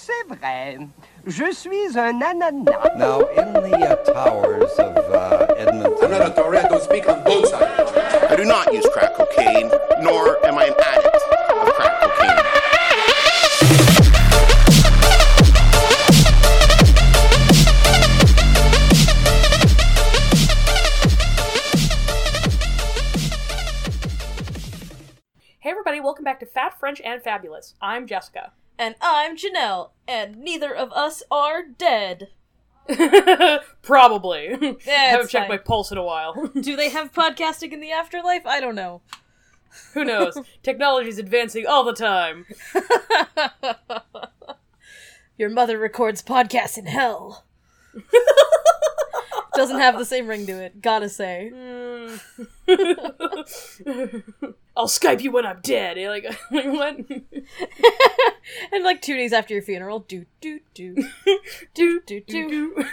c'est vrai. Je suis un ananas. Now, in the towers of Edmonton... I'm not a Tourette, don't speak on both sides. I do not use crack cocaine, nor am I an addict of crack cocaine. Welcome back to Fat, French, and Fabulous. I'm Jessica. And I'm Janelle. And neither of us are dead. Probably. Yeah, haven't checked my pulse in a while. Do they have podcasting in the afterlife? I don't know. Who knows? Technology's advancing all the time. Your mother records podcasts in hell. Doesn't have the same ring to it, gotta say. I'll Skype you when I'm dead. You're like, what? And like 2 days after your funeral, do do do do do do.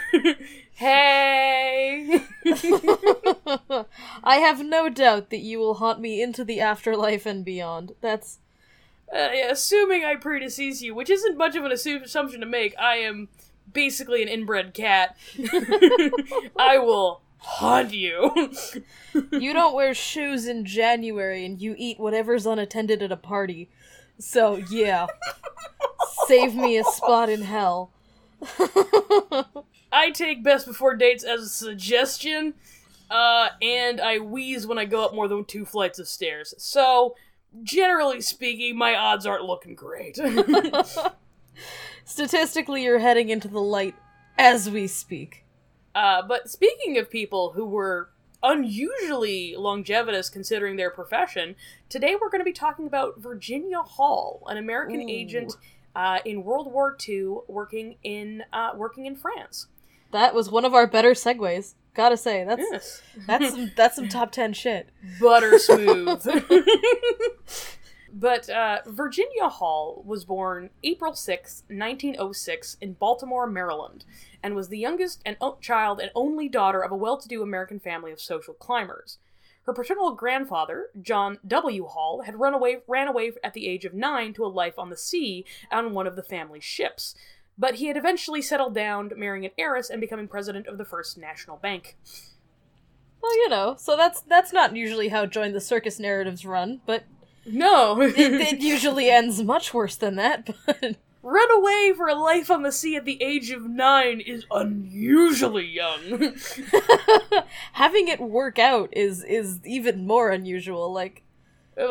Hey, I have no doubt that you will haunt me into the afterlife and beyond. That's assuming I predecease you, which isn't much of an assumption to make. I am basically an inbred cat. I will haunt you. You don't wear shoes in January and you eat whatever's unattended at a party. So, yeah. Save me a spot in hell. I take best before dates as a suggestion, and I wheeze when I go up more than 2 flights of stairs. So, generally speaking, my odds aren't looking great. Statistically, you're heading into the light as we speak. But speaking of people who were unusually longevitous considering their profession, today we're going to be talking about Virginia Hall, an American agent in World War II working in France. That was one of our better segues. Gotta say, that's some top 10 shit. Butter smooth. But Virginia Hall was born April 6, 1906 in Baltimore, Maryland, and was the youngest child and only daughter of a well-to-do American family of social climbers. Her paternal grandfather, John W. Hall, had ran away at the age of 9 to a life on the sea on one of the family ships, but he had eventually settled down, marrying an heiress and becoming president of the First National Bank. Well, you know, so that's not usually how Join the Circus narratives run, but... No. it usually ends much worse than that, but... Run away for a life on the sea at the age of 9 is unusually young. Having it work out is even more unusual, like...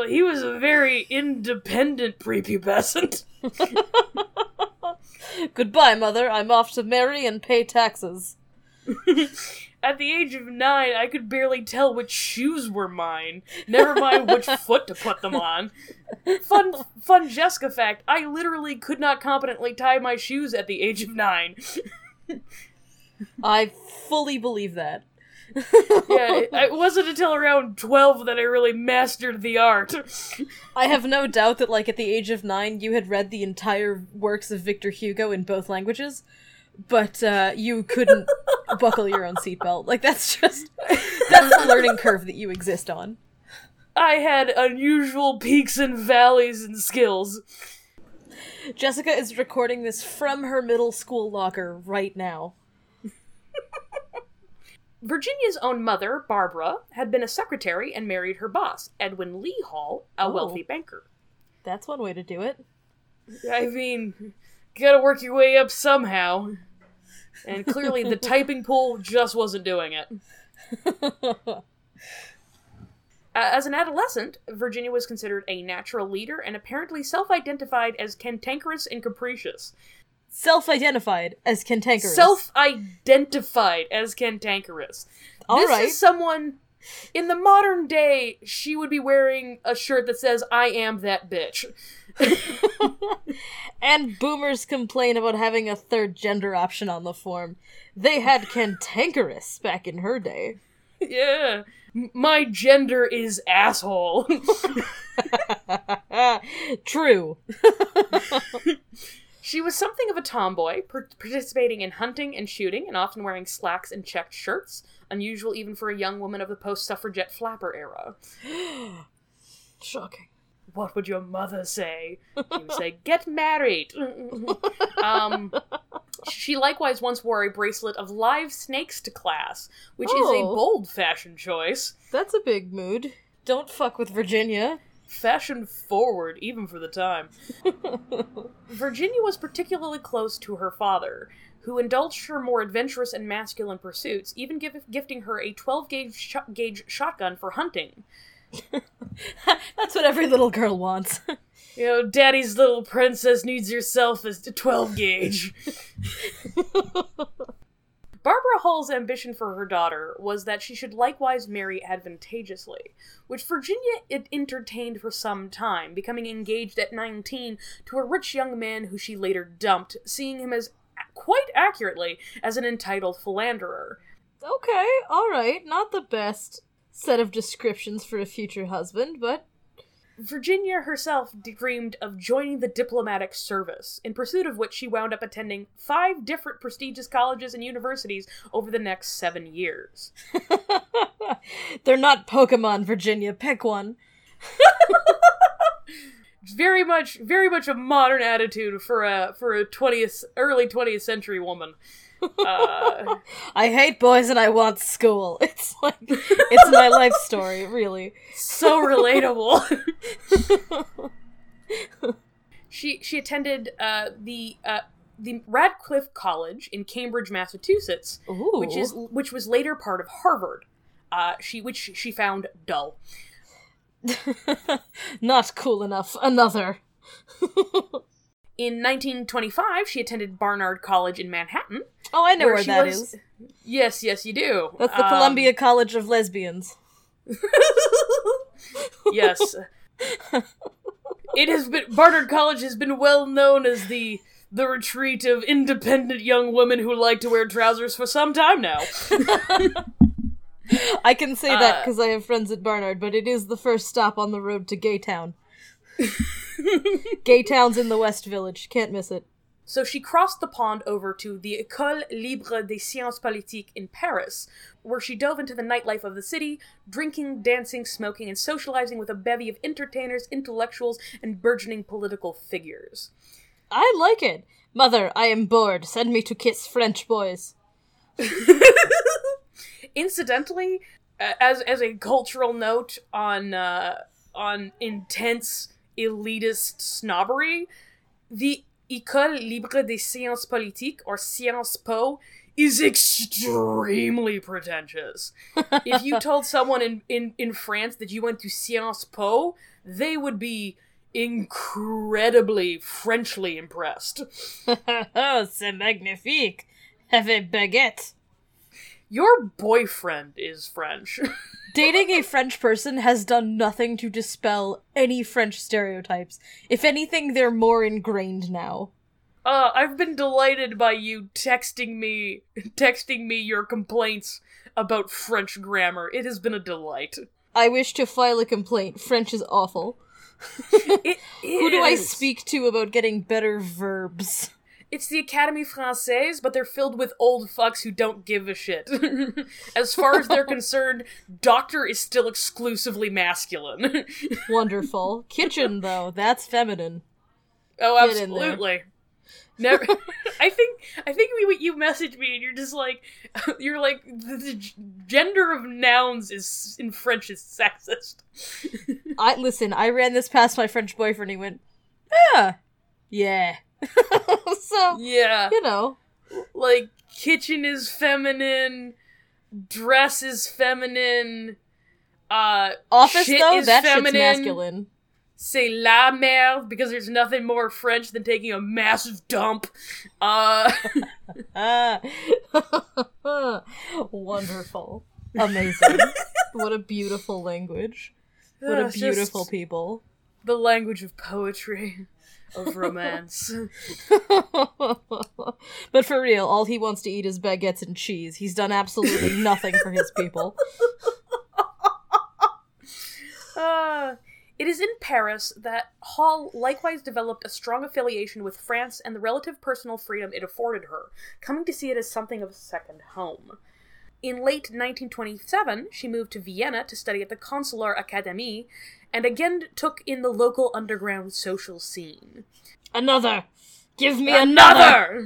He was a very independent prepubescent. Goodbye, mother. I'm off to marry and pay taxes. At the age of 9, I could barely tell which shoes were mine. Never mind which foot to put them on. Fun Jessica fact, I literally could not competently tie my shoes at the age of 9. I fully believe that. Yeah, it wasn't until around 12 that I really mastered the art. I have no doubt that, like, at the age of 9, you had read the entire works of Victor Hugo in both languages. But you couldn't buckle your own seatbelt. Like, that's the learning curve that you exist on. I had unusual peaks and valleys in skills. Jessica is recording this from her middle school locker right now. Virginia's own mother, Barbara, had been a secretary and married her boss, Edwin Lee Hall, a wealthy banker. That's one way to do it. I mean... You gotta work your way up somehow. And clearly the typing pool just wasn't doing it. As an adolescent, Virginia was considered a natural leader and apparently self-identified as cantankerous and capricious. Self-identified as cantankerous. All right. This is someone... In the modern day, she would be wearing a shirt that says, I am that bitch. And boomers complain about having a third gender option on the form. They had cantankerous back in her day. Yeah. My gender is asshole. True. She was something of a tomboy, participating in hunting and shooting, and often wearing slacks and checked shirts. Unusual even for a young woman of the post-suffragette flapper era. Shocking. What would your mother say? She would say, get married! She likewise once wore a bracelet of live snakes to class, which is a bold fashion choice. That's a big mood. Don't fuck with Virginia. Fashion forward, even for the time. Virginia was particularly close to her father, who indulged her more adventurous and masculine pursuits, even gifting her a 12-gauge shotgun for hunting. That's what every little girl wants. You know, daddy's little princess needs herself a 12-gauge. Barbara Hall's ambition for her daughter was that she should likewise marry advantageously, which Virginia entertained for some time, becoming engaged at 19 to a rich young man who she later dumped, seeing him as, quite accurately, as an entitled philanderer. Okay, alright, not the best set of descriptions for a future husband, but... Virginia herself dreamed of joining the diplomatic service, in pursuit of which she wound up attending 5 different prestigious colleges and universities over the next 7 years. They're not Pokemon, Virginia. Pick one. Very much a modern attitude for a early 20th century woman. I hate boys and I want school. It's like, it's my life story, really. So relatable. She attended the Radcliffe College in Cambridge, Massachusetts, which was later part of Harvard. Which she found dull. Not cool enough. Another. In 1925, she attended Barnard College in Manhattan. Oh, I know where that is. Yes, yes, you do. That's the Columbia College of Lesbians. Yes. Barnard College has been well known as the retreat of independent young women who like to wear trousers for some time now. I can say that because I have friends at Barnard, but it is the first stop on the road to Gay Town. Gay Town's in the West Village. Can't miss it. So she crossed the pond over to the École Libre des Sciences Politiques in Paris, where she dove into the nightlife of the city, drinking, dancing, smoking, and socializing with a bevy of entertainers, intellectuals, and burgeoning political figures. I like it. Mother, I am bored. Send me to kiss French boys. Incidentally, as a cultural note on intense... elitist snobbery, the École Libre des Sciences Politiques, or Sciences Po, is extremely pretentious. If you told someone in France that you went to Sciences Po, they would be incredibly Frenchly impressed. Oh, c'est magnifique. Have a baguette. Your boyfriend is French. Dating a French person has done nothing to dispel any French stereotypes. If anything, they're more ingrained now. I've been delighted by you texting me your complaints about French grammar. It has been a delight. I wish to file a complaint. French is awful. It is. Who do I speak to about getting better verbs? It's the Académie française, but they're filled with old fucks who don't give a shit. As far as they're concerned, doctor is still exclusively masculine. Wonderful. Kitchen, though, that's feminine. Oh, absolutely. Never. I think you messaged me and you're like the gender of nouns is in French is sexist. I ran this past my French boyfriend. He went, yeah. So, yeah, you know, like, kitchen is feminine, dress is feminine, office, though, that shit's masculine. C'est la merde, because there's nothing more French than taking a massive dump. Wonderful. Amazing. What a beautiful language. What a beautiful people. The language of poetry. Of romance. But for real, all he wants to eat is baguettes and cheese. He's done absolutely nothing for his people. It is in Paris that Hall likewise developed a strong affiliation with France and the relative personal freedom it afforded her, coming to see it as something of a second home. In late 1927, she moved to Vienna to study at the Consular Académie, and again took in the local underground social scene. Another! Give me another!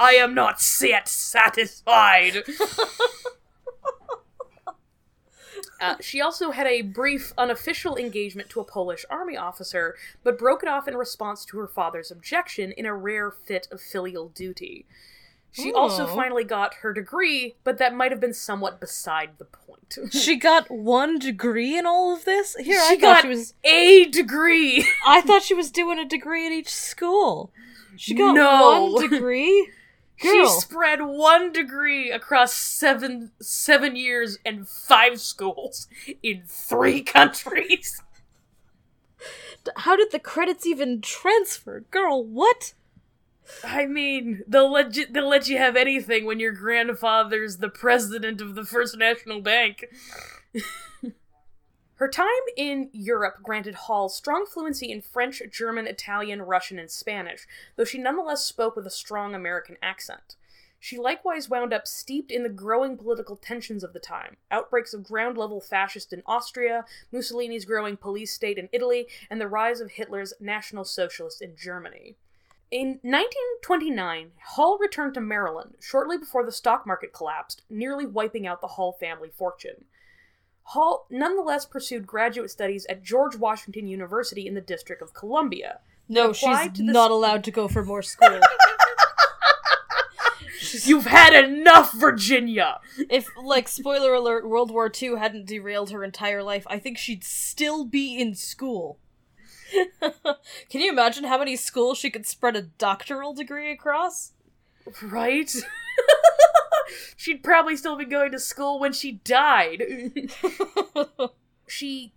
I am not satisfied. She also had a brief, unofficial engagement to a Polish army officer, but broke it off in response to her father's objection in a rare fit of filial duty. She also finally got her degree, but that might have been somewhat beside the point. She got one degree in all of this? Here, I thought she was a degree! I thought she was doing a degree at each school. She got one degree? Girl. She spread one degree across seven years and 5 schools in 3 countries. How did the credits even transfer? Girl, what? I mean, they'll let you have anything when your grandfather's the president of the First National Bank. Her time in Europe granted Hall strong fluency in French, German, Italian, Russian, and Spanish, though she nonetheless spoke with a strong American accent. She likewise wound up steeped in the growing political tensions of the time, outbreaks of ground-level fascist in Austria, Mussolini's growing police state in Italy, and the rise of Hitler's National Socialists in Germany. In 1929, Hall returned to Maryland, shortly before the stock market collapsed, nearly wiping out the Hall family fortune. Hall nonetheless pursued graduate studies at George Washington University in the District of Columbia. No, she's not allowed to go for more school. You've had enough, Virginia! If, like, spoiler alert, World War II hadn't derailed her entire life, I think she'd still be in school. Can you imagine how many schools she could spread a doctoral degree across? Right? She'd probably still be going to school when she died. She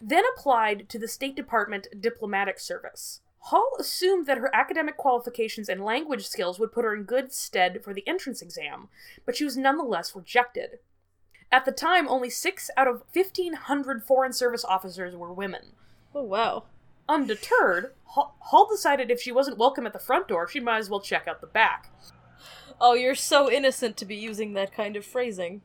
then applied to the State Department Diplomatic Service. Hall assumed that her academic qualifications and language skills would put her in good stead for the entrance exam, but she was nonetheless rejected. At the time, only 6 out of 1,500 Foreign Service officers were women. Oh, wow. Undeterred, Hall decided if she wasn't welcome at the front door, she might as well check out the back. Oh, you're so innocent to be using that kind of phrasing.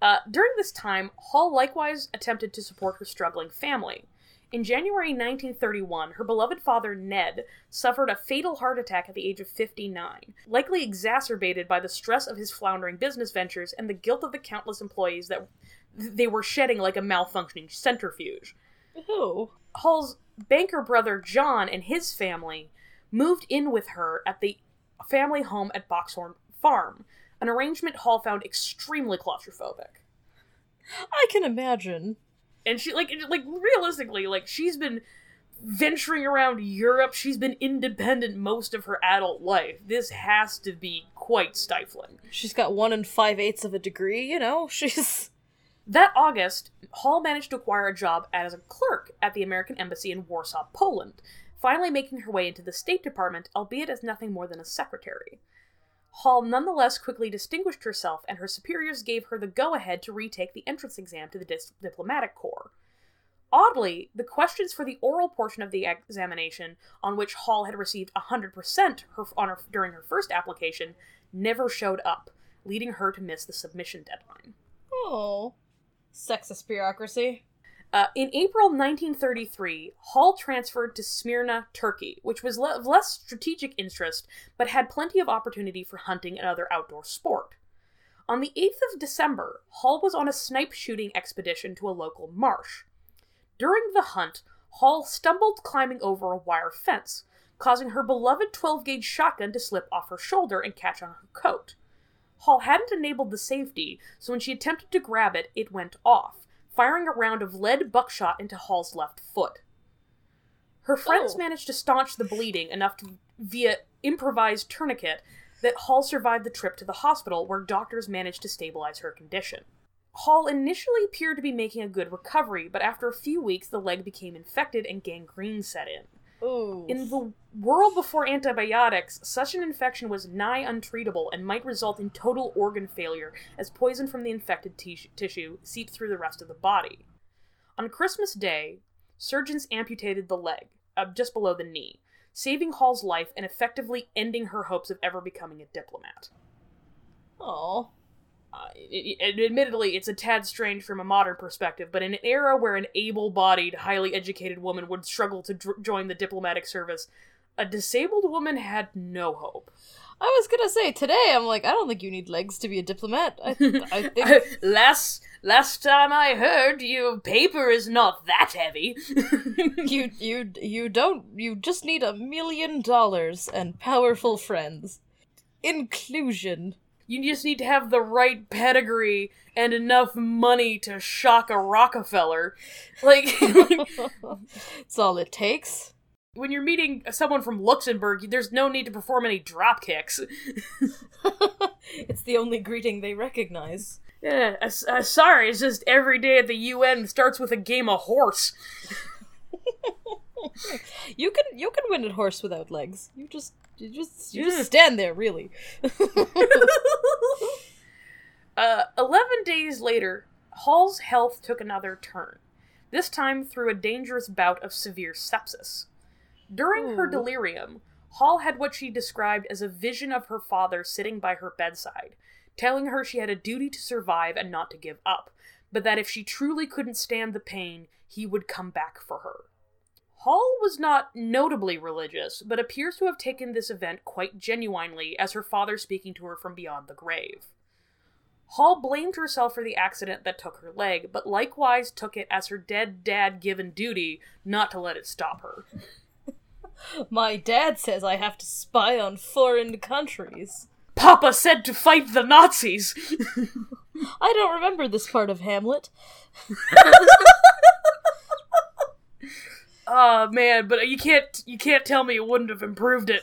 During this time, Hall likewise attempted to support her struggling family. In January 1931, her beloved father, Ned, suffered a fatal heart attack at the age of 59, likely exacerbated by the stress of his floundering business ventures and the guilt of the countless employees that they were shedding like a malfunctioning centrifuge. Ooh. Hall's banker brother, John, and his family moved in with her at the family home at Boxhorn Farm, an arrangement Hall found extremely claustrophobic. I can imagine. And she, like realistically, like, she's been venturing around Europe, she's been independent most of her adult life. This has to be quite stifling. She's got 1 5/8 of a degree, you know, she's... That August, Hall managed to acquire a job as a clerk at the American Embassy in Warsaw, Poland, finally making her way into the State Department, albeit as nothing more than a secretary. Hall nonetheless quickly distinguished herself, and her superiors gave her the go-ahead to retake the entrance exam to the diplomatic corps. Oddly, the questions for the oral portion of the examination, on which Hall had received 100% during her first application, never showed up, leading her to miss the submission deadline. Oh... Sexist bureaucracy. In April 1933, Hall transferred to Smyrna, Turkey, which was of less strategic interest, but had plenty of opportunity for hunting and other outdoor sport. On the 8th of December, Hall was on a snipe shooting expedition to a local marsh. During the hunt, Hall stumbled climbing over a wire fence, causing her beloved 12-gauge shotgun to slip off her shoulder and catch on her coat. Hall hadn't enabled the safety, so when she attempted to grab it, it went off, firing a round of lead buckshot into Hall's left foot. Her friends managed to staunch the bleeding enough via improvised tourniquet that Hall survived the trip to the hospital, where doctors managed to stabilize her condition. Hall initially appeared to be making a good recovery, but after a few weeks, the leg became infected and gangrene set in. Ooh. In the world before antibiotics, such an infection was nigh untreatable and might result in total organ failure, as poison from the infected tissue seeped through the rest of the body. On Christmas Day, surgeons amputated the leg, just below the knee, saving Hall's life and effectively ending her hopes of ever becoming a diplomat. Aww. Admittedly, it's a tad strange from a modern perspective, but in an era where an able-bodied, highly educated woman would struggle to join the diplomatic service, A disabled woman had no hope. I was gonna say, today, I'm like, I don't think you need legs to be a diplomat. I think... Last time I heard, your paper is not that heavy. You just need $1 million and powerful friends. Inclusion. You just need to have the right pedigree and enough money to shock a Rockefeller. It's all it takes. When you're meeting someone from Luxembourg, there's no need to perform any drop kicks. It's the only greeting they recognize. Yeah, sorry, it's just every day at the UN starts with a game of horse. You can win at horse without legs. You just stand there, really. 11 days later, Hall's health took another turn, this time through a dangerous bout of severe sepsis. During her delirium, Hall had what she described as a vision of her father sitting by her bedside, telling her she had a duty to survive and not to give up, but that if she truly couldn't stand the pain, he would come back for her. Hall was not notably religious, but appears to have taken this event quite genuinely as her father speaking to her from beyond the grave. Hall blamed herself for the accident that took her leg, but likewise took it as her dead dad given duty not to let it stop her. My dad says I have to spy on foreign countries. Papa said to fight the Nazis! I don't remember this part of Hamlet. Oh, man, but you can't tell me it wouldn't have improved it.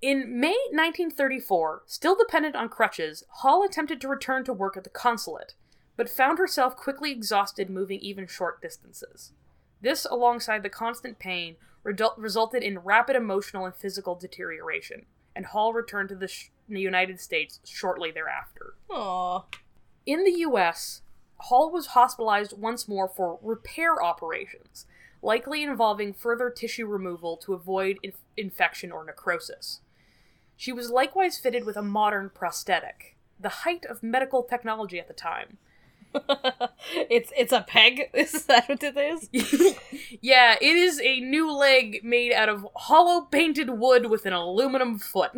In May 1934, still dependent on crutches, Hall attempted to return to work at the consulate, but found herself quickly exhausted moving even short distances. This, alongside the constant pain, resulted in rapid emotional and physical deterioration, and Hall returned to the United States shortly thereafter. Aww. In the U.S., Hall was hospitalized once more for repair operations, likely involving further tissue removal to avoid infection or necrosis. She was likewise fitted with a modern prosthetic, the height of medical technology at the time. It's a peg? Is that what it is? Yeah, it is a new leg made out of hollow painted wood with an aluminum foot.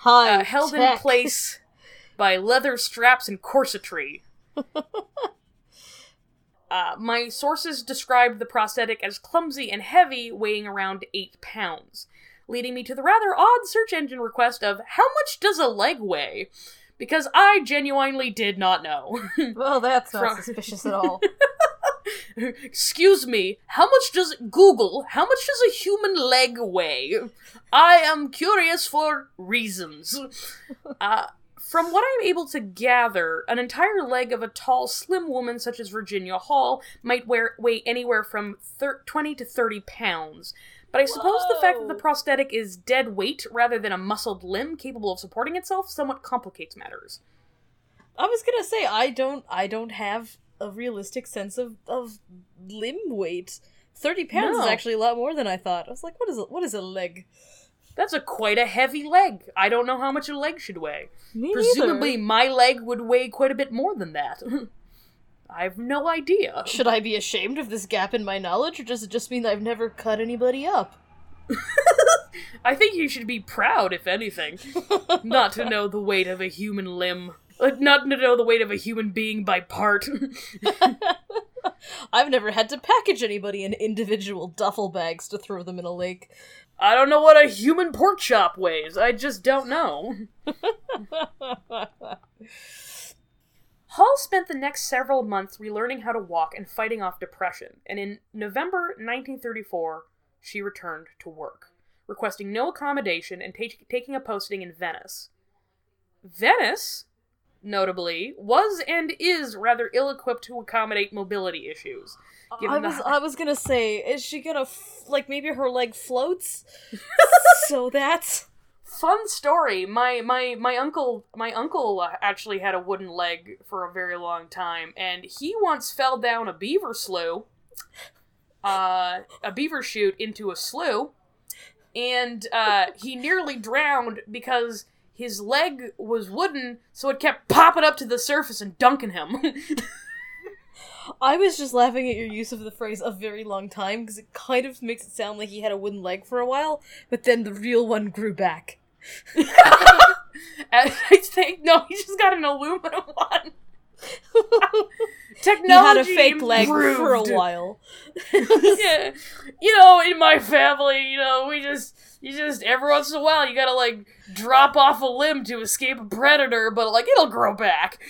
High held tech. In place by leather straps and corsetry. My sources described the prosthetic as clumsy and heavy, weighing around 8 pounds, leading me to the rather odd search engine request of, how much does a leg weigh? Because I genuinely did not know. Well, that's not suspicious at all. Excuse me, how much does a human leg weigh? I am curious for reasons. From what I'm able to gather, an entire leg of a tall, slim woman such as Virginia Hall might weigh anywhere from 20 to 30 pounds. But I suppose the fact that the prosthetic is dead weight rather than a muscled limb capable of supporting itself somewhat complicates matters. I was gonna say, I don't have a realistic sense of limb weight. 30 pounds is actually a lot more than I thought. I was like, what is a leg? That's quite a heavy leg. I don't know how much a leg should weigh. Me Presumably neither. My leg would weigh quite a bit more than that. I have no idea. Should I be ashamed of this gap in my knowledge, or does it just mean that I've never cut anybody up? I think you should be proud, if anything, not to know the weight of a human limb. Not to know the weight of a human being by part. I've never had to package anybody in individual duffel bags to throw them in a lake. I don't know what a human pork chop weighs. I just don't know. Hall spent the next several months relearning how to walk and fighting off depression, and in November 1934, she returned to work, requesting no accommodation and taking a posting in Venice. Venice, notably, was and is rather ill-equipped to accommodate mobility issues. I was gonna say, is she gonna, maybe her leg floats? So that's... Fun story. My uncle actually had a wooden leg for a very long time, and he once fell down a beaver slough, a beaver chute into a slough, and he nearly drowned because his leg was wooden, so it kept popping up to the surface and dunking him. I was just laughing at your use of the phrase "a very long time" because it kind of makes it sound like he had a wooden leg for a while, but then the real one grew back. I think no, he just got an aluminum one. Technology. He had a fake leg for a while. Yeah. You know, in my family, you know, you just every once in a while you gotta like drop off a limb to escape a predator, but like it'll grow back.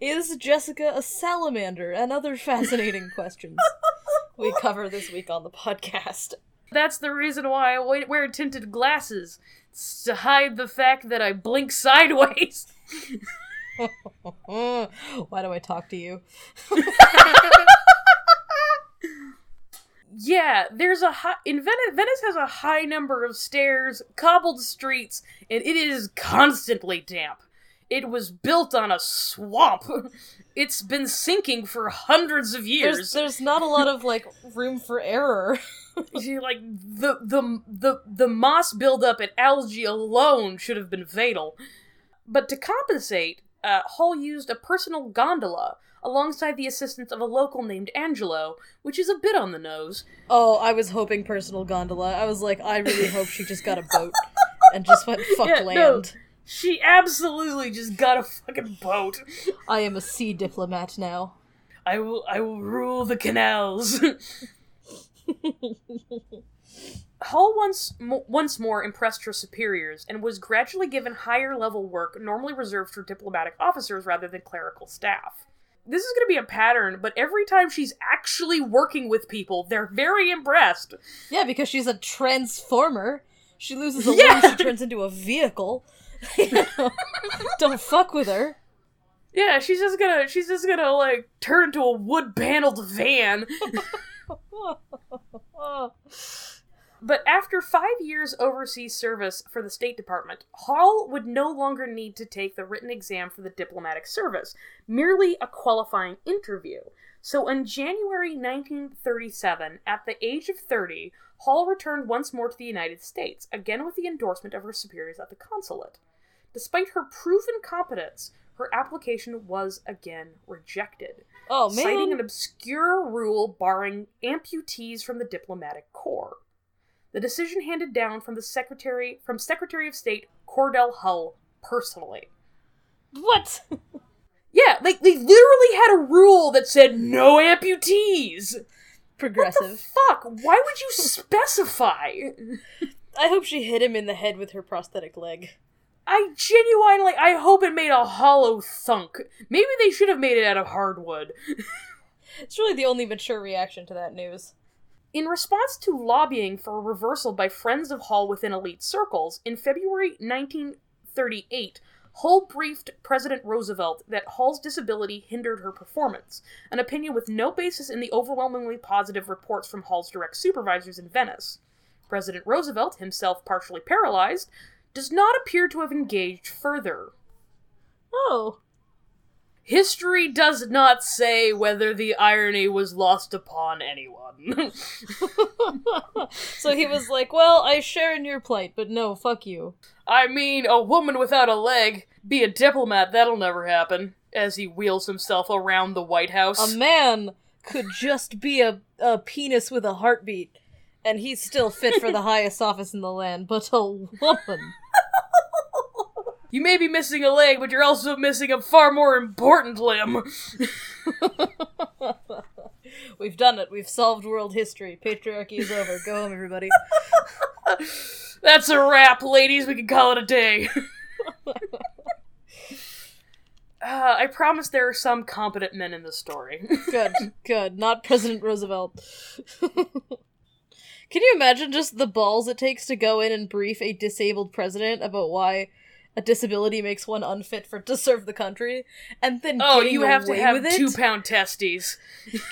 Is Jessica a salamander? And other fascinating questions we cover this week on the podcast. That's the reason why I wear tinted glasses. It's to hide the fact that I blink sideways. Why do I talk to you? Yeah, there's a high... In Venice has a high number of stairs, cobbled streets, and it is constantly damp. It was built on a swamp. It's been sinking for hundreds of years. There's not a lot of, like, room for error. Like, the moss buildup at algae alone should have been fatal. But to compensate, Hall used a personal gondola alongside the assistance of a local named Angelo, which is a bit on the nose. Oh, I was hoping personal gondola. I was like, I really hope she just got a boat and just went, fuck land. No, she absolutely just got a fucking boat. I am a sea diplomat now. I will rule the canals. Hall once more impressed her superiors and was gradually given higher-level work normally reserved for diplomatic officers rather than clerical staff. This is going to be a pattern, but every time she's actually working with people, they're very impressed. Yeah, because she's a transformer. She loses a limb, she turns into a vehicle. You know, don't fuck with her. Yeah, she's just gonna like turn into a wood-paneled van. But after 5 years overseas service for the State Department, Hall would no longer need to take the written exam for the diplomatic service, merely a qualifying interview. So in January 1937, at the age of 30, Hall returned once more to the United States, again with the endorsement of her superiors at the consulate. Despite her proven competence, her application was again rejected, citing an obscure rule barring amputees from the diplomatic corps. The decision handed down from Secretary of State Cordell Hull personally. What? Yeah, like they literally had a rule that said no amputees. Progressive. What the fuck? Why would you specify? I hope she hit him in the head with her prosthetic leg. I hope it made a hollow thunk. Maybe they should have made it out of hardwood. It's really the only mature reaction to that news. In response to lobbying for a reversal by friends of Hall within elite circles, in February 1938, Hall briefed President Roosevelt that Hall's disability hindered her performance, an opinion with no basis in the overwhelmingly positive reports from Hall's direct supervisors in Venice. President Roosevelt, himself partially paralyzed, does not appear to have engaged further. Oh. History does not say whether the irony was lost upon anyone. So he was like, well, I share in your plight, but no, fuck you. I mean, a woman without a leg, be a diplomat, that'll never happen. As he wheels himself around the White House. A man could just be a penis with a heartbeat, and he's still fit for the highest office in the land, but a woman... You may be missing a leg, but you're also missing a far more important limb. We've done it. We've solved world history. Patriarchy is over. Go home, everybody. That's a wrap, ladies. We can call it a day. I promise there are some competent men in this story. Good. Not President Roosevelt. Can you imagine just the balls it takes to go in and brief a disabled president about why... a disability makes one unfit to serve the country, and then you have to have 2-pound testes.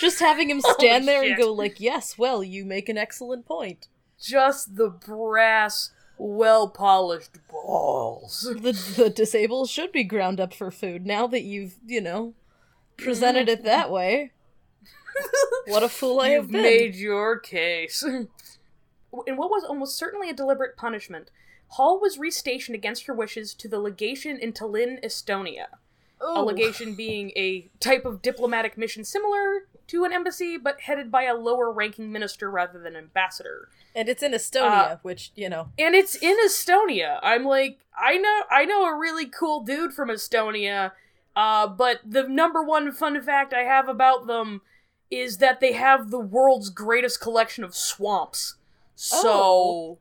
Just having him stand there and go like, yes, well, you make an excellent point. Just the brass, well-polished balls. The disabled should be ground up for food now that you've, you know, presented it that way. What a fool I have been. You've made your case. In what was almost certainly a deliberate punishment, Hall was restationed against her wishes to the legation in Tallinn, Estonia. Allegation being a type of diplomatic mission similar to an embassy, but headed by a lower-ranking minister rather than ambassador. And it's in Estonia, which, you know. And it's in Estonia. I'm like, I know a really cool dude from Estonia, but the number one fun fact I have about them is that they have the world's greatest collection of swamps. So,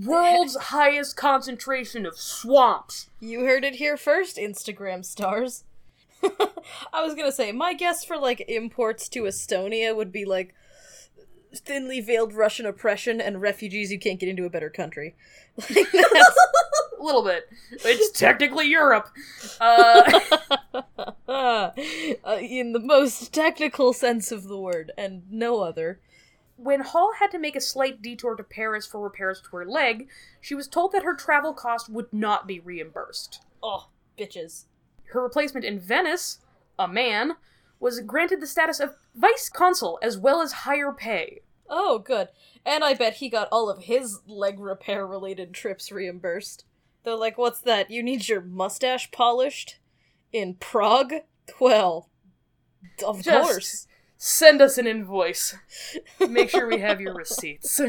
world's highest concentration of swamps. You heard it here first, Instagram stars. I was gonna say, my guess for, like, imports to Estonia would be, like, thinly veiled Russian oppression and refugees who can't get into a better country. Like, that's... a little bit. It's technically Europe. In the most technical sense of the word, and no other. When Hall had to make a slight detour to Paris for repairs to her leg, she was told that her travel cost would not be reimbursed. Oh, bitches. Her replacement in Venice, a man, was granted the status of vice consul as well as higher pay. Oh, good. And I bet he got all of his leg repair-related trips reimbursed. They're like, what's that? You need your mustache polished? In Prague? Well, of course. Send us an invoice. Make sure we have your receipts.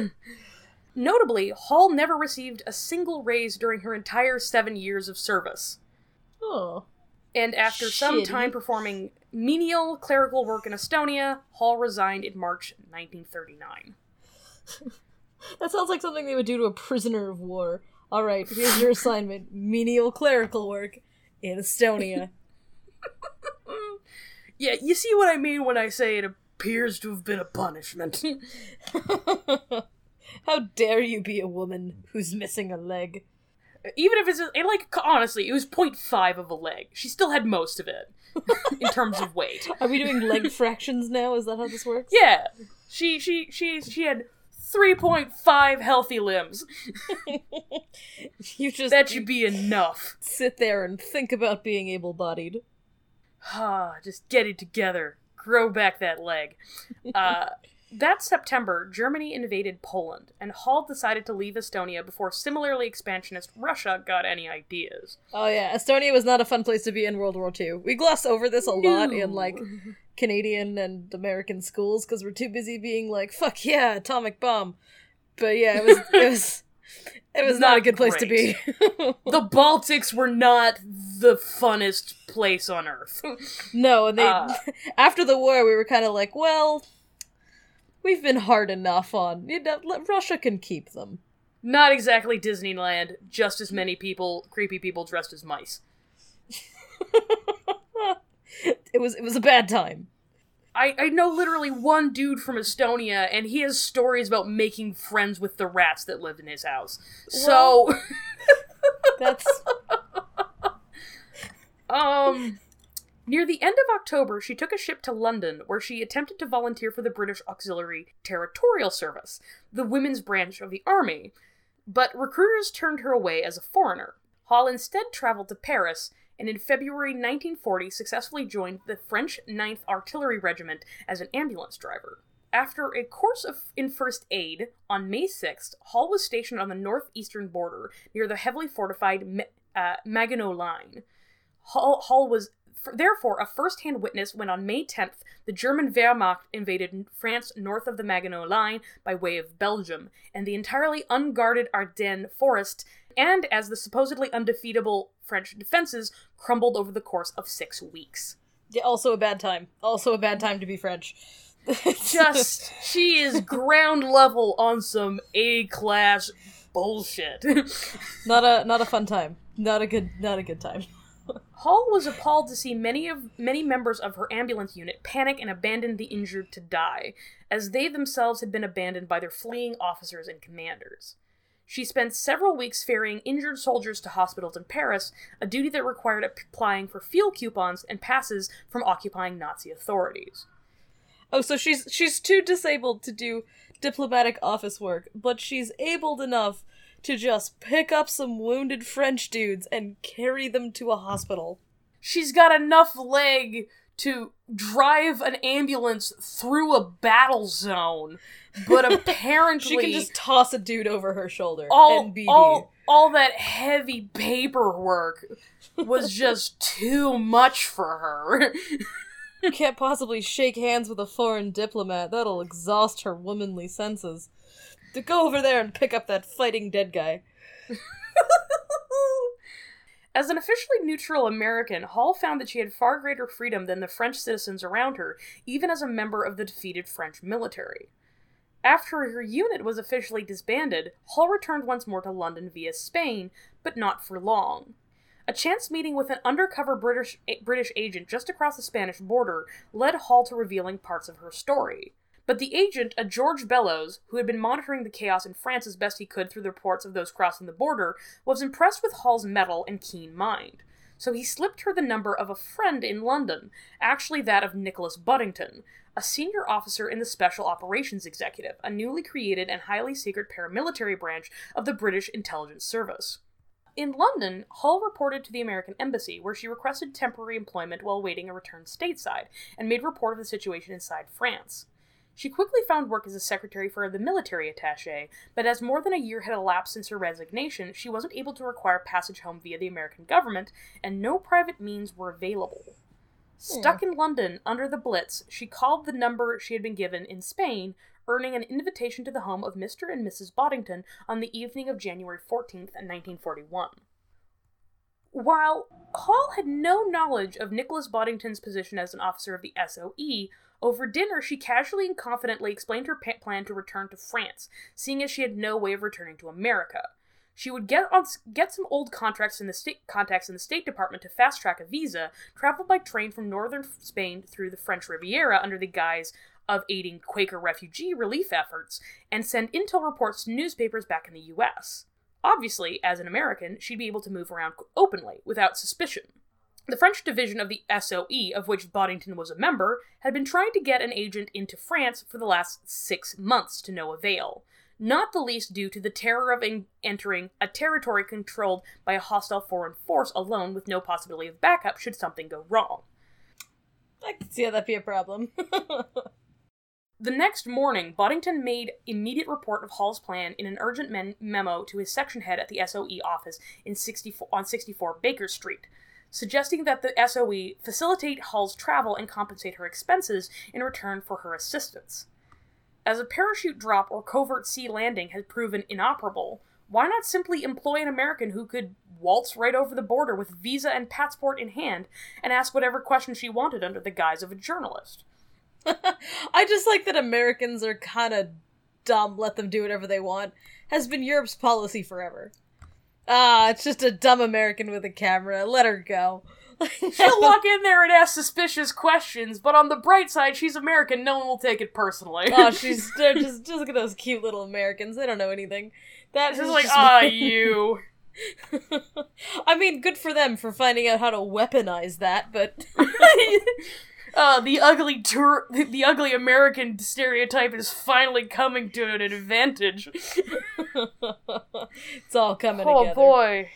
Notably, Hall never received a single raise during her entire 7 years of service. Oh. And after some time performing menial clerical work in Estonia, Hall resigned in March 1939. That sounds like something they would do to a prisoner of war. All right, here's your assignment. Menial clerical work in Estonia. Yeah, you see what I mean when I say it appears to have been a punishment. How dare you be a woman who's missing a leg? Even if it's, like, honestly, it was 0.5 of a leg. She still had most of it, in terms of weight. Are we doing leg fractions now? Is that how this works? Yeah. She had 3.5 healthy limbs. That should be enough. Sit there and think about being able-bodied. Just get it together. Grow back that leg. That September, Germany invaded Poland, and Hall decided to leave Estonia before similarly expansionist Russia got any ideas. Oh yeah, Estonia was not a fun place to be in World War II. We gloss over this a lot in, like, Canadian and American schools because we're too busy being like, fuck yeah, atomic bomb. But yeah, it was not a good place to be. The Baltics were not the funnest place on Earth. No, and they after the war, we were kind of like, well, we've been hard enough on, you know, Russia can keep them. Not exactly Disneyland, just as many people, creepy people dressed as mice. It was a bad time. I know literally one dude from Estonia, and he has stories about making friends with the rats that lived in his house. Well, so... that's... Near the end of October, she took a ship to London, where she attempted to volunteer for the British Auxiliary Territorial Service, the women's branch of the army, but recruiters turned her away as a foreigner. Hall instead traveled to Paris, and in February 1940 successfully joined the French 9th Artillery Regiment as an ambulance driver. After a course in first aid, on May 6th, Hall was stationed on the northeastern border near the heavily fortified Maginot Line. Hall was therefore a first-hand witness when on May 10th, the German Wehrmacht invaded France north of the Maginot Line by way of Belgium, and the entirely unguarded Ardennes forest, and as the supposedly undefeatable French defenses crumbled over the course of 6 weeks. Yeah, also a bad time. Also a bad time to be French. Just, she is ground level on some A-class bullshit. Not a fun time. Not a good time. Hall was appalled to see many members of her ambulance unit panic and abandon the injured to die, as they themselves had been abandoned by their fleeing officers and commanders. She spent several weeks ferrying injured soldiers to hospitals in Paris, a duty that required applying for fuel coupons and passes from occupying Nazi authorities. Oh, so she's too disabled to do diplomatic office work, but she's abled enough to just pick up some wounded French dudes and carry them to a hospital. She's got enough leg to drive an ambulance through a battle zone, but apparently... she can just toss a dude over her shoulder and BD. All that heavy paperwork was just too much for her. Can't possibly shake hands with a foreign diplomat. That'll exhaust her womanly senses. To go over there and pick up that fighting dead guy. As an officially neutral American, Hall found that she had far greater freedom than the French citizens around her, even as a member of the defeated French military. After her unit was officially disbanded, Hall returned once more to London via Spain, but not for long. A chance meeting with an undercover British agent just across the Spanish border led Hall to revealing parts of her story. But the agent, a George Bellows, who had been monitoring the chaos in France as best he could through the reports of those crossing the border, was impressed with Hall's mettle and keen mind. So he slipped her the number of a friend in London, actually that of Nicholas Buddington, a senior officer in the Special Operations Executive, a newly created and highly secret paramilitary branch of the British Intelligence Service. In London, Hall reported to the American Embassy, where she requested temporary employment while waiting a return stateside, and made report of the situation inside France. She quickly found work as a secretary for the military attaché, but as more than a year had elapsed since her resignation, she wasn't able to require passage home via the American government, and no private means were available. Stuck in London, under the Blitz, she called the number she had been given in Spain, earning an invitation to the home of Mr. and Mrs. Boddington on the evening of January 14th, 1941. While Hall had no knowledge of Nicholas Boddington's position as an officer of the SOE, over dinner, she casually and confidently explained her plan to return to France, seeing as she had no way of returning to America. She would get some old contacts in the State Department to fast-track a visa, travel by train from northern Spain through the French Riviera under the guise of aiding Quaker refugee relief efforts, and send intel reports to newspapers back in the U.S. Obviously, as an American, she'd be able to move around openly, without suspicion. The French division of the SOE, of which Boddington was a member, had been trying to get an agent into France for the last 6 months to no avail, not the least due to the terror of entering a territory controlled by a hostile foreign force alone with no possibility of backup should something go wrong. I could see how that'd be a problem. The next morning, Boddington made immediate report of Hall's plan in an urgent memo to his section head at the SOE office on 64 Baker Street, suggesting that the SOE facilitate Hall's travel and compensate her expenses in return for her assistance. As a parachute drop or covert sea landing has proven inoperable, why not simply employ an American who could waltz right over the border with visa and passport in hand and ask whatever question she wanted under the guise of a journalist? I just like that Americans are kind of dumb, let them do whatever they want, has been Europe's policy forever. It's just a dumb American with a camera. Let her go. She'll walk in there and ask suspicious questions, but on the bright side, she's American. No one will take it personally. They're just look at those cute little Americans. They don't know anything. That's just like, you. I mean, good for them for finding out how to weaponize that, but... the ugly American stereotype is finally coming to an advantage. It's all coming together. Oh boy.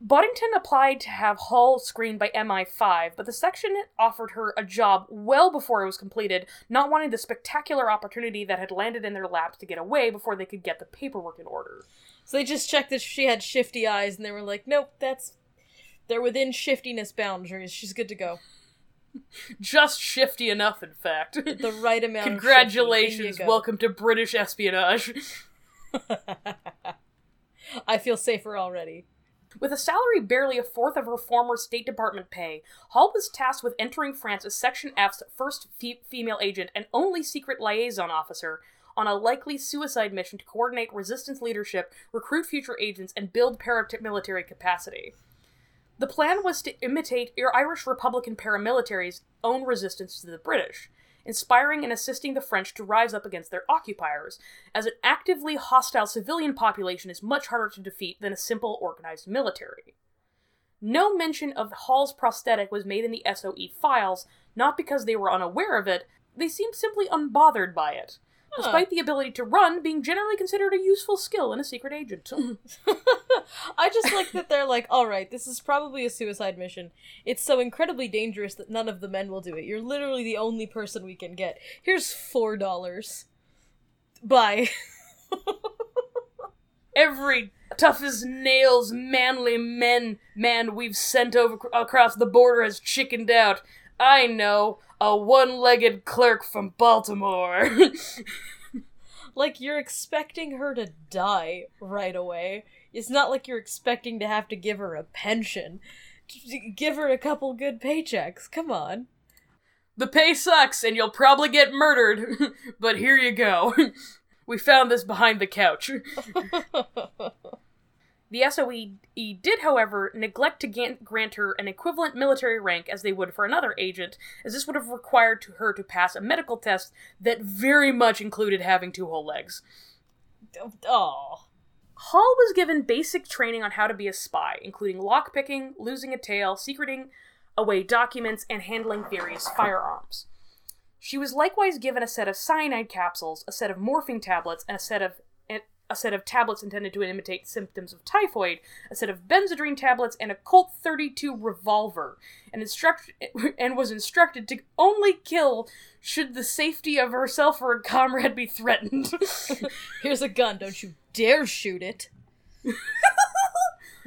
Boddington applied to have Hall screened by MI5, but the section offered her a job well before it was completed, not wanting the spectacular opportunity that had landed in their laps to get away before they could get the paperwork in order. So they just checked that she had shifty eyes, and they were like, nope, they're within shiftiness boundaries. She's good to go. Just shifty enough, in fact. The right amount. Congratulations, welcome to British espionage. I feel safer already. With a salary barely a fourth of her former State Department pay, Hall was tasked with entering France as Section F's first female agent and only secret liaison officer on a likely suicide mission to coordinate resistance leadership, recruit future agents, and build paramilitary capacity. The plan was to imitate Irish Republican paramilitary's own resistance to the British, inspiring and assisting the French to rise up against their occupiers, as an actively hostile civilian population is much harder to defeat than a simple, organized military. No mention of Hall's prosthetic was made in the SOE files, not because they were unaware of it, they seemed simply unbothered by it, despite the ability to run being generally considered a useful skill in a secret agent. I just like that they're like, all right, this is probably a suicide mission. It's so incredibly dangerous that none of the men will do it. You're literally the only person we can get. Here's $4. Bye. Every tough as nails, manly man we've sent over across the border has chickened out. I know, a one-legged clerk from Baltimore. Like, you're expecting her to die right away. It's not like you're expecting to have to give her a pension. Give her a couple good paychecks, come on. The pay sucks, and you'll probably get murdered, but here you go. We found this behind the couch. The SOE did, however, neglect to grant her an equivalent military rank as they would for another agent, as this would have required her to pass a medical test that very much included having two whole legs. Oh. Hall was given basic training on how to be a spy, including lockpicking, losing a tail, secreting away documents, and handling various firearms. She was likewise given a set of cyanide capsules, a set of morphine tablets, and a set of tablets intended to imitate symptoms of typhoid, a set of benzodrine tablets, and a Colt 32 revolver, and was instructed to only kill should the safety of herself or a comrade be threatened. Here's a gun, don't you dare shoot it.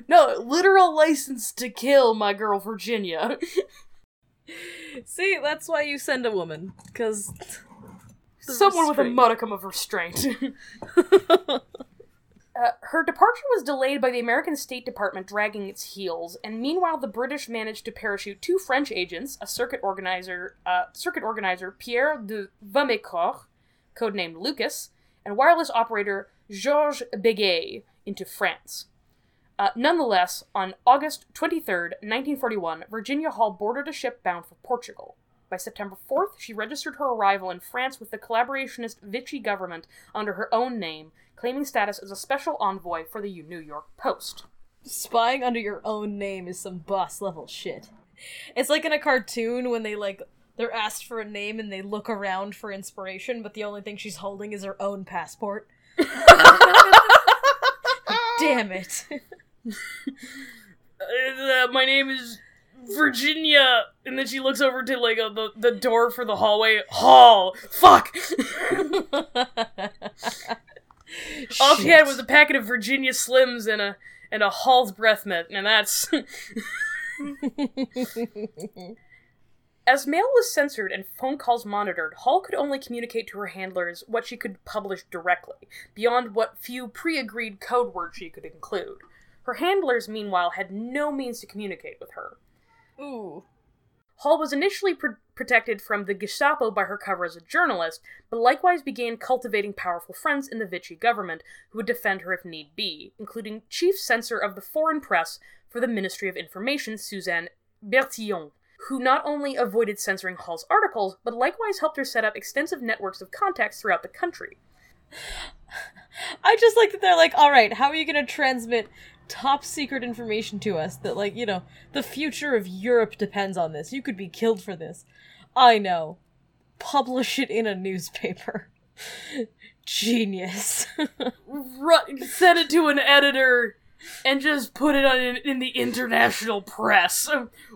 No, literal license to kill, my girl Virginia. See, that's why you send a woman, because... someone with a modicum of restraint. Her departure was delayed by the American State Department dragging its heels, and meanwhile the British managed to parachute two French agents, a circuit organizer Pierre de Vamecourt, codenamed Lucas, and wireless operator Georges Bégué, into France. Nonetheless, on August 23rd, 1941, Virginia Hall boarded a ship bound for Portugal. By September 4th, she registered her arrival in France with the collaborationist Vichy government under her own name, claiming status as a special envoy for the New York Post. Spying under your own name is some boss-level shit. It's like in a cartoon when they're asked for a name and they look around for inspiration, but the only thing she's holding is her own passport. Damn it. My name is... Virginia, and then she looks over to the door for the hallway. Hall, fuck. All she had was a packet of Virginia Slims and a Hall's breath mint, and that's. As mail was censored and phone calls monitored, Hall could only communicate to her handlers what she could publish directly, beyond what few pre-agreed code words she could include. Her handlers, meanwhile, had no means to communicate with her. Ooh. Hall was initially protected from the Gestapo by her cover as a journalist, but likewise began cultivating powerful friends in the Vichy government who would defend her if need be, including chief censor of the foreign press for the Ministry of Information, Suzanne Bertillon, who not only avoided censoring Hall's articles, but likewise helped her set up extensive networks of contacts throughout the country. I just like that they're like, all right, how are you going to transmit top secret information to us that, like, you know, the future of Europe depends on this. You could be killed for this. I know. Publish it in a newspaper. Genius. Send it to an editor and just put it on in the international press.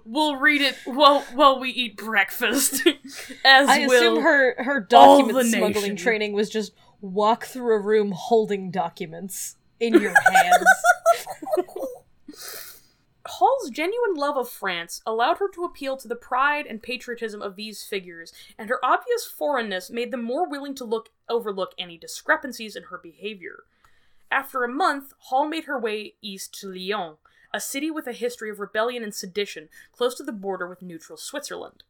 We'll read it while we eat breakfast. As I will assume her document smuggling training was just walk through a room holding documents in your hands. Hall's genuine love of France allowed her to appeal to the pride and patriotism of these figures, and her obvious foreignness made them more willing to overlook any discrepancies in her behavior. After a month, Hall made her way east to Lyon, a city with a history of rebellion and sedition, close to the border with neutral Switzerland.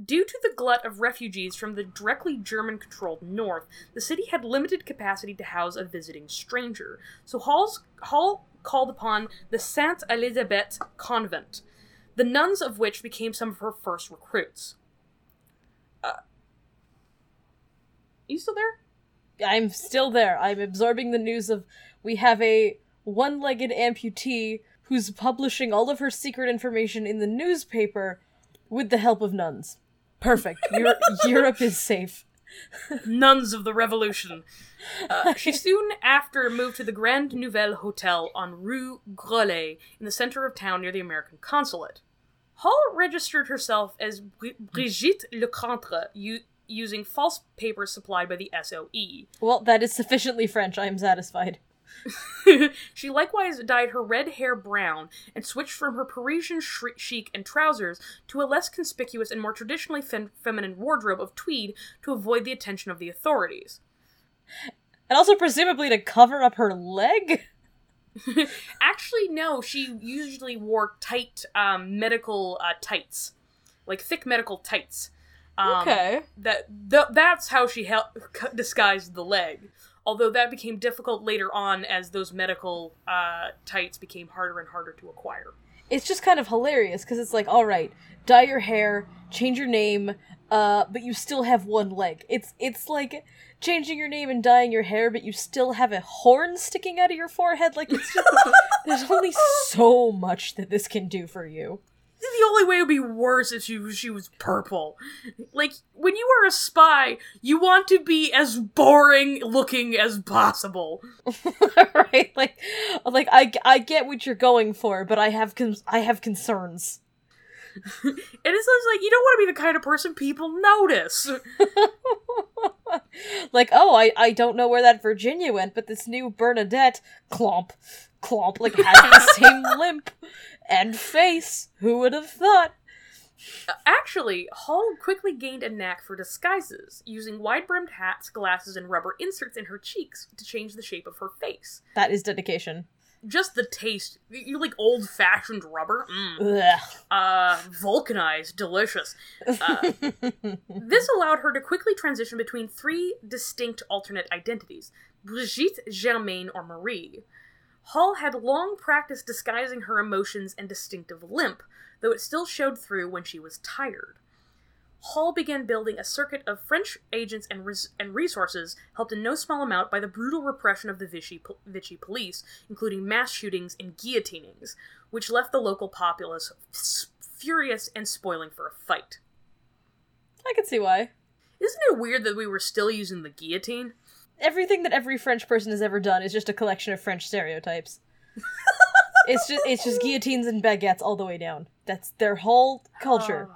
Due to the glut of refugees from the directly German-controlled north, the city had limited capacity to house a visiting stranger, so Hall called upon the Sainte Elisabeth Convent, the nuns of which became some of her first recruits. Are you still there? I'm still there. I'm absorbing the news of we have a one-legged amputee who's publishing all of her secret information in the newspaper with the help of nuns. Perfect. Europe is safe. nuns of the revolution. She soon after moved to the Grand Nouvelle Hotel on Rue Grelais in the center of town near the American consulate. Hall registered herself as Brigitte Lecointre, using false papers supplied by the SOE. Well, that is sufficiently French. I am satisfied. She likewise dyed her red hair brown and switched from her Parisian chic and trousers to a less conspicuous and more traditionally feminine wardrobe of tweed to avoid the attention of the authorities. And also presumably to cover up her leg? Actually, no. She usually wore tight medical tights. Like thick medical tights. Okay. That's how she disguised the leg. Although that became difficult later on as those medical tights became harder and harder to acquire. It's just kind of hilarious, because it's like, alright, dye your hair, change your name, but you still have one leg. It's like changing your name and dyeing your hair, but you still have a horn sticking out of your forehead. Like, it's just, there's only so much that this can do for you. The only way it would be worse if she was purple. Like, when you are a spy, you want to be as boring looking as possible. Right? Like I get what you're going for, but I have concerns. And it's like, you don't want to be the kind of person people notice. Like, oh, I don't know where that Virginia went, but this new Bernadette, clomp, like, had the same limp and face. Who would have thought? Actually, Hall quickly gained a knack for disguises, using wide-brimmed hats, glasses, and rubber inserts in her cheeks to change the shape of her face. That is dedication. Just the taste. You like old-fashioned rubber? Mmm. Vulcanized. Delicious. This allowed her to quickly transition between three distinct alternate identities: Brigitte, Germaine, or Marie. Hall had long practiced disguising her emotions and distinctive limp, though it still showed through when she was tired. Hall began building a circuit of French agents and resources, helped in no small amount by the brutal repression of the Vichy police, including mass shootings and guillotinings, which left the local populace furious and spoiling for a fight. I can see why. Isn't it weird that we were still using the guillotine? Everything that every French person has ever done is just a collection of French stereotypes. It's just guillotines and baguettes all the way down. That's their whole culture. Oh.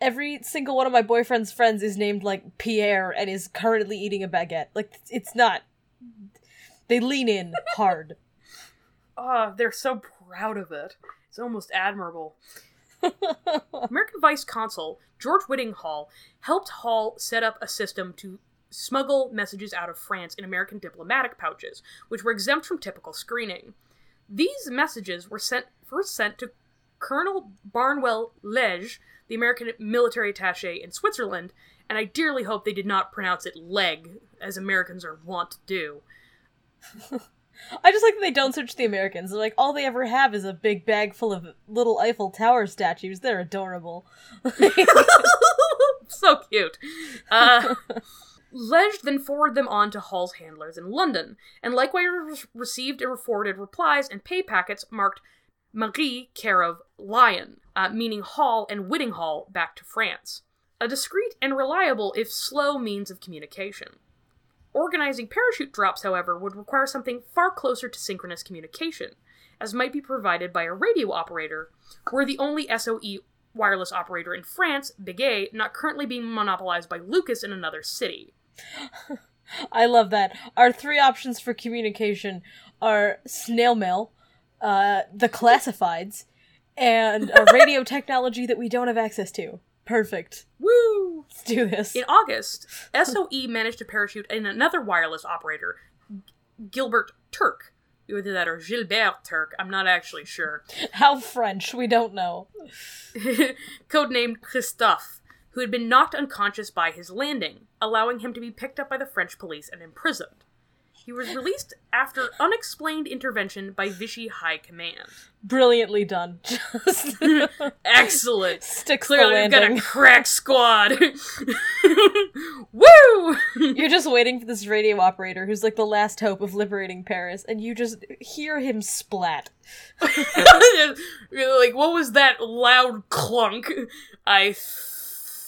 Every single one of my boyfriend's friends is named, like, Pierre and is currently eating a baguette. Like, it's not... They lean in hard. Oh, they're so proud of it. It's almost admirable. American Vice Consul George Whiting Hall helped Hall set up a system to smuggle messages out of France in American diplomatic pouches, which were exempt from typical screening. These messages were first sent to Colonel Barnwell Lege, the American military attaché in Switzerland, and I dearly hope they did not pronounce it leg, as Americans are wont to do. I just like that they don't search the Americans. They're like, all they ever have is a big bag full of little Eiffel Tower statues. They're adorable. So cute. Lege then forwarded them on to Hall's handlers in London, and likewise received and forwarded replies and pay packets marked Marie, care of Lyon, meaning Hall and Whiting Hall, back to France. A discreet and reliable, if slow, means of communication. Organizing parachute drops, however, would require something far closer to synchronous communication, as might be provided by a radio operator, where the only SOE wireless operator in France, Bégué, not currently being monopolized by Lucas in another city. I love that. Our three options for communication are snail mail, the classifieds, and radio technology that we don't have access to. Perfect. Woo! Let's do this. In August, SOE managed to parachute in another wireless operator, Gilbert Turk. Either that or Gilbert Turk. I'm not actually sure. How French? We don't know. Codenamed Christophe, who had been knocked unconscious by his landing, allowing him to be picked up by the French police and imprisoned. He was released after unexplained intervention by Vichy High Command. Brilliantly done. Just excellent. Sticks the landing. Clearly, we've got a crack squad. Woo! You're just waiting for this radio operator who's like the last hope of liberating Paris, and you just hear him splat. Like, what was that loud clunk? I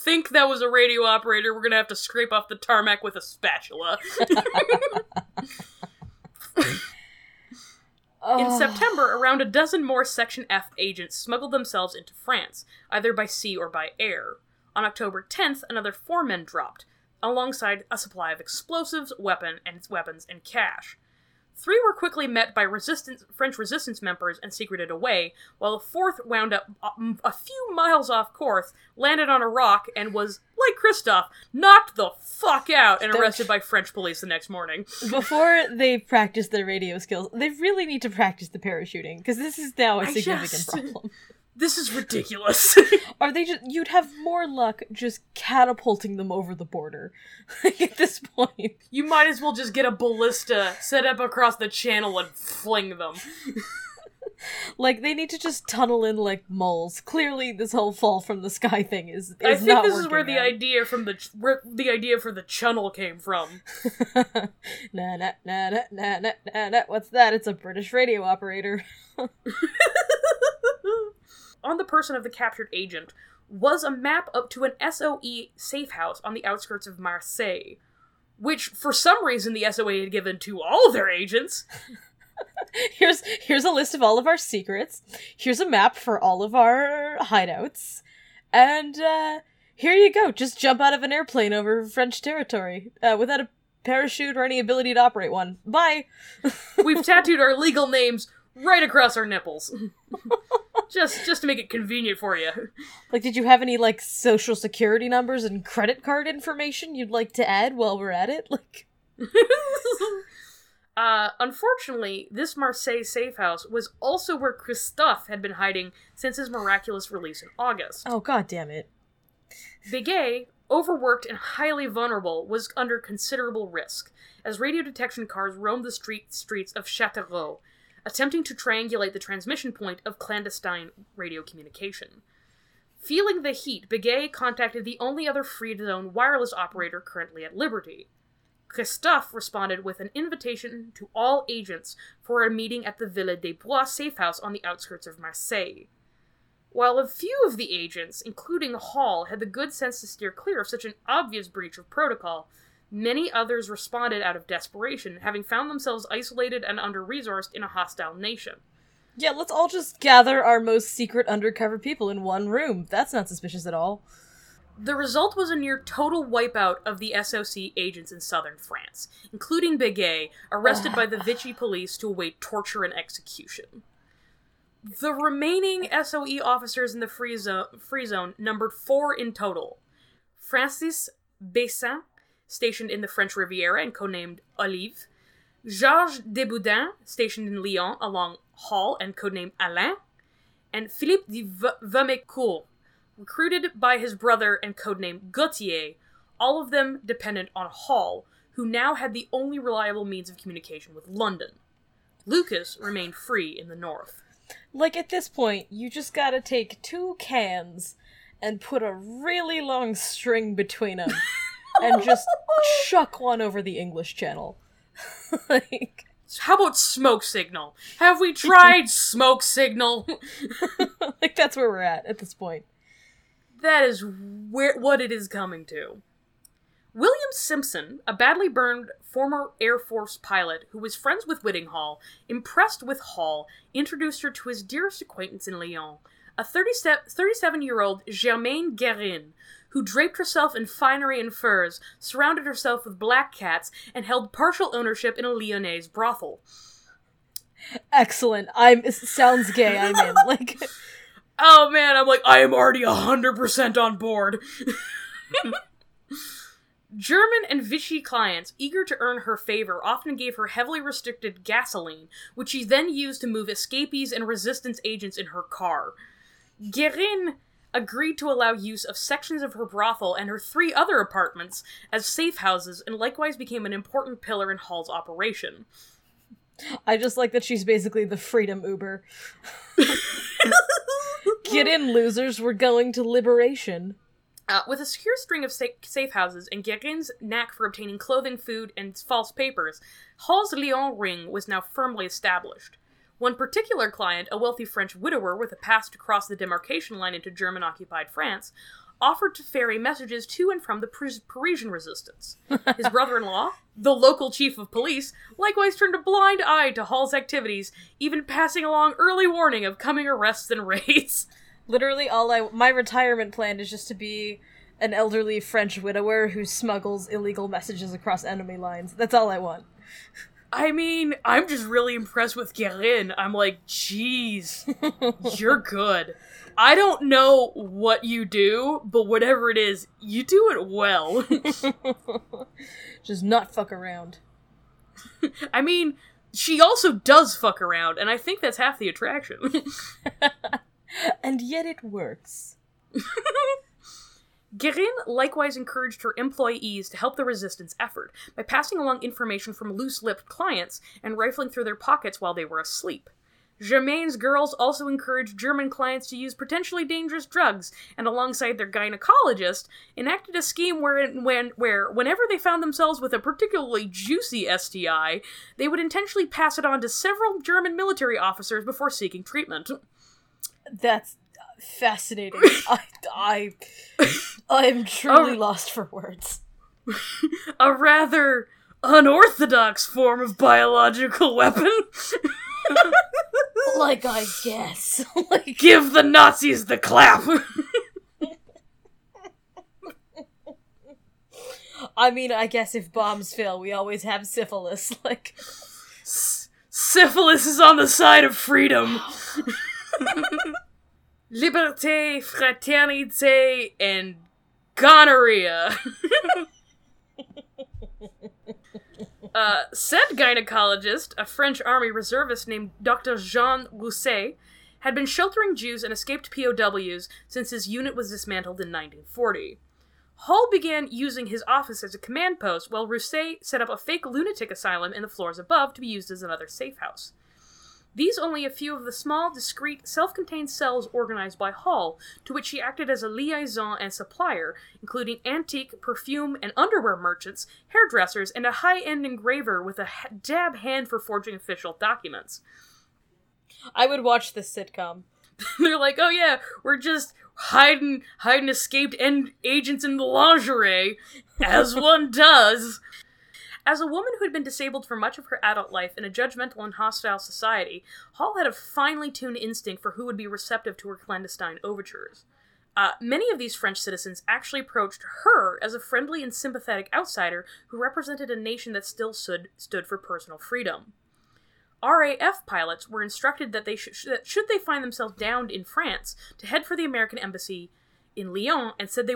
think that was a radio operator. We're going to have to scrape off the tarmac with a spatula. In September, around a dozen more Section F agents smuggled themselves into France, either by sea or by air. On October 10th, another 4 men dropped, alongside a supply of explosives, weapons, and cash. 3 were quickly met by French resistance members and secreted away, while a 4th wound up a few miles off course, landed on a rock, and was, like Christophe, knocked the fuck out and arrested by French police the next morning. Before they practice their radio skills, they really need to practice the parachuting, because this is now a significant problem. This is ridiculous. Are they you'd have more luck just catapulting them over the border at this point. You might as well just get a ballista set up across the channel and fling them. They need to just tunnel in like moles. Clearly, this whole fall from the sky thing is not working. I think this is where the idea for the channel came from. Na na na na na na na. What's that? It's a British radio operator. On the person of the captured agent was a map up to an SOE safe house on the outskirts of Marseille, which for some reason the SOE had given to all their agents. Here's a list of all of our secrets. Here's a map for all of our hideouts. And here you go. Just jump out of an airplane over French territory without a parachute or any ability to operate one. Bye! We've tattooed our legal names right across our nipples. Just to make it convenient for you. Did you have any, social security numbers and credit card information you'd like to add while we're at it? Unfortunately, this Marseille safe house was also where Christophe had been hiding since his miraculous release in August. Oh, god damn it. Bégué, overworked and highly vulnerable, was under considerable risk, as radio detection cars roamed the streets of Châtellerault, attempting to triangulate the transmission point of clandestine radio communication. Feeling the heat, Bégué contacted the only other free zone wireless operator currently at liberty. Christophe responded with an invitation to all agents for a meeting at the Villa des Bois safe house on the outskirts of Marseille. While a few of the agents, including Hall, had the good sense to steer clear of such an obvious breach of protocol, many others responded out of desperation, having found themselves isolated and under-resourced in a hostile nation. Yeah, let's all just gather our most secret undercover people in one room. That's not suspicious at all. The result was a near total wipeout of the SOC agents in southern France, including Bégué, arrested by the Vichy police to await torture and execution. The remaining SOE officers in the free zone numbered 4 in total. Francis Bessin, stationed in the French Riviera and codenamed Olive, Georges Bégué, stationed in Lyon along Hall and codenamed Alain, and Philippe de Vamecourt, recruited by his brother and codenamed Gauthier, all of them dependent on Hall, who now had the only reliable means of communication with London. Lucas remained free in the north. At this point, you just gotta take 2 cans and put a really long string between them. And just chuck one over the English Channel. How about smoke signal? Have we tried smoke signal? That's where we're at this point. That is what it is coming to. William Simpson, a badly burned former Air Force pilot who was friends with Whittinghall, impressed with Hall, introduced her to his dearest acquaintance in Lyon, a 37-year-old Germaine Guérin, who draped herself in finery and furs, surrounded herself with black cats, and held partial ownership in a Lyonnaise brothel. Excellent. It sounds gay, I'm in. Oh man, I am already 100% on board. German and Vichy clients, eager to earn her favor, often gave her heavily restricted gasoline, which she then used to move escapees and resistance agents in her car. Guérin agreed to allow use of sections of her brothel and her 3 other apartments as safe houses, and likewise became an important pillar in Hall's operation. I just like that she's basically the freedom Uber. Get in, losers, we're going to liberation. With a secure string of safe houses and Guérin's knack for obtaining clothing, food, and false papers, Hall's Lyon ring was now firmly established. One particular client, a wealthy French widower with a pass to cross the demarcation line into German-occupied France, offered to ferry messages to and from the Parisian resistance. His brother-in-law, the local chief of police, likewise turned a blind eye to Hall's activities, even passing along early warning of coming arrests and raids. Literally, my retirement plan is just to be an elderly French widower who smuggles illegal messages across enemy lines. That's all I want. I mean, I'm just really impressed with Guerin. I'm like, geez, you're good. I don't know what you do, but whatever it is, you do it well. Just not fuck around. I mean, she also does fuck around, and I think that's half the attraction. And yet it works. Guerin likewise encouraged her employees to help the resistance effort by passing along information from loose-lipped clients and rifling through their pockets while they were asleep. Germain's girls also encouraged German clients to use potentially dangerous drugs, and alongside their gynecologist, enacted a scheme where whenever they found themselves with a particularly juicy STI, they would intentionally pass it on to several German military officers before seeking treatment. That's fascinating. I am truly lost for words. A rather unorthodox form of biological weapon. Like, I guess. Like, give the Nazis the clap. I mean, I guess if bombs fail, we always have syphilis. Like, syphilis is on the side of freedom. Liberté, fraternité, and gonorrhea. Said gynecologist, a French army reservist named Dr. Jean Rousset, had been sheltering Jews and escaped POWs since his unit was dismantled in 1940. Hall began using his office as a command post, while Rousset set up a fake lunatic asylum in the floors above to be used as another safe house. These only a few of the small, discreet, self-contained cells organized by Hall, to which she acted as a liaison and supplier, including antique, perfume, and underwear merchants, hairdressers, and a high-end engraver with a dab hand for forging official documents. I would watch this sitcom. They're like, oh yeah, we're just hiding escaped agents in the lingerie, as one does. As a woman who had been disabled for much of her adult life in a judgmental and hostile society, Hall had a finely tuned instinct for who would be receptive to her clandestine overtures. Many of these French citizens actually approached her as a friendly and sympathetic outsider who represented a nation that still stood for personal freedom. RAF pilots were instructed that should they find themselves downed in France, to head for the American embassy in Lyon and say they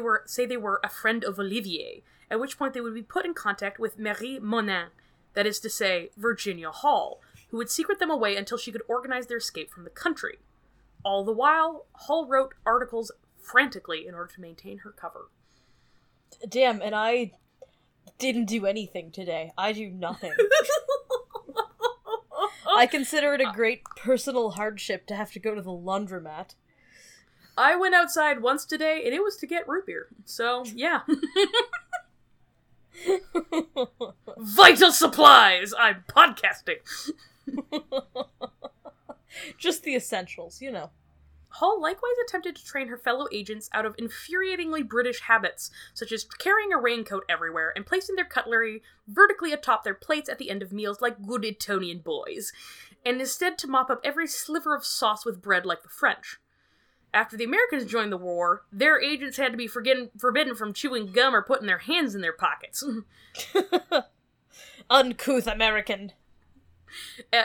were a friend of Olivier, at which point they would be put in contact with Marie Monin, that is to say, Virginia Hall, who would secret them away until she could organize their escape from the country. All the while, Hall wrote articles frantically in order to maintain her cover. Damn, and I didn't do anything today. I do nothing. I consider it a great personal hardship to have to go to the laundromat. I went outside once today, and it was to get root beer. So, yeah. Vital supplies! I'm podcasting! Just the essentials, you know. Hall likewise attempted to train her fellow agents out of infuriatingly British habits, such as carrying a raincoat everywhere and placing their cutlery vertically atop their plates at the end of meals like good Etonian boys, and instead to mop up every sliver of sauce with bread like the French. After the Americans joined the war, their agents had to be forbidden from chewing gum or putting their hands in their pockets. Uncouth American.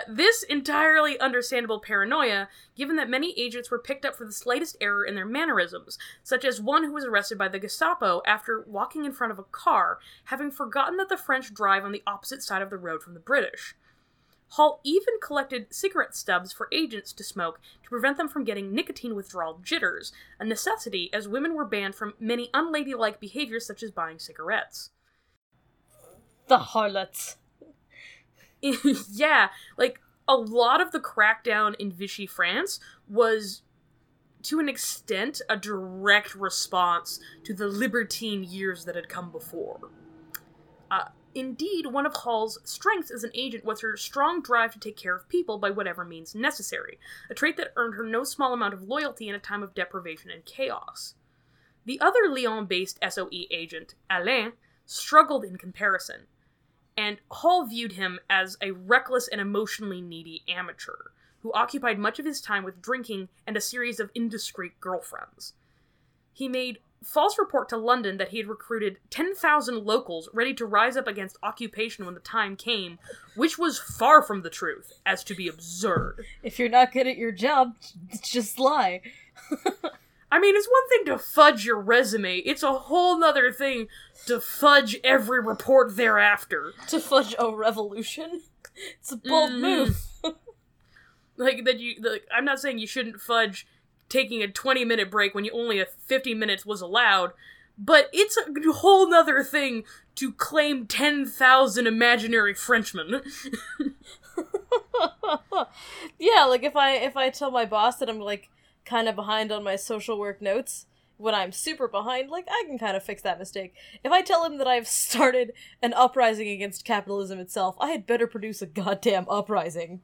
This entirely understandable paranoia, given that many agents were picked up for the slightest error in their mannerisms, such as one who was arrested by the Gestapo after walking in front of a car, having forgotten that the French drive on the opposite side of the road from the British. Hall even collected cigarette stubs for agents to smoke to prevent them from getting nicotine withdrawal jitters, a necessity as women were banned from many unladylike behaviors such as buying cigarettes. The harlots. Yeah, like, a lot of the crackdown in Vichy, France was, to an extent, a direct response to the libertine years that had come before. Indeed, one of Hall's strengths as an agent was her strong drive to take care of people by whatever means necessary, a trait that earned her no small amount of loyalty in a time of deprivation and chaos. The other Lyon-based SOE agent, Alain, struggled in comparison, and Hall viewed him as a reckless and emotionally needy amateur who occupied much of his time with drinking and a series of indiscreet girlfriends. He made false report to London that he had recruited 10,000 locals ready to rise up against occupation when the time came, which was far from the truth, as to be absurd. If you're not good at your job, just lie. I mean, it's one thing to fudge your resume, it's a whole nother thing to fudge every report thereafter. To fudge a revolution? It's a bold move. I'm not saying you shouldn't fudge taking a 20-minute break when you only a 50 minutes was allowed, but it's a whole nother thing to claim 10,000 imaginary Frenchmen. Yeah, like if I tell my boss that I'm like kind of behind on my social work notes, when I'm super behind, like I can kind of fix that mistake. If I tell him that I've started an uprising against capitalism itself, I had better produce a goddamn uprising.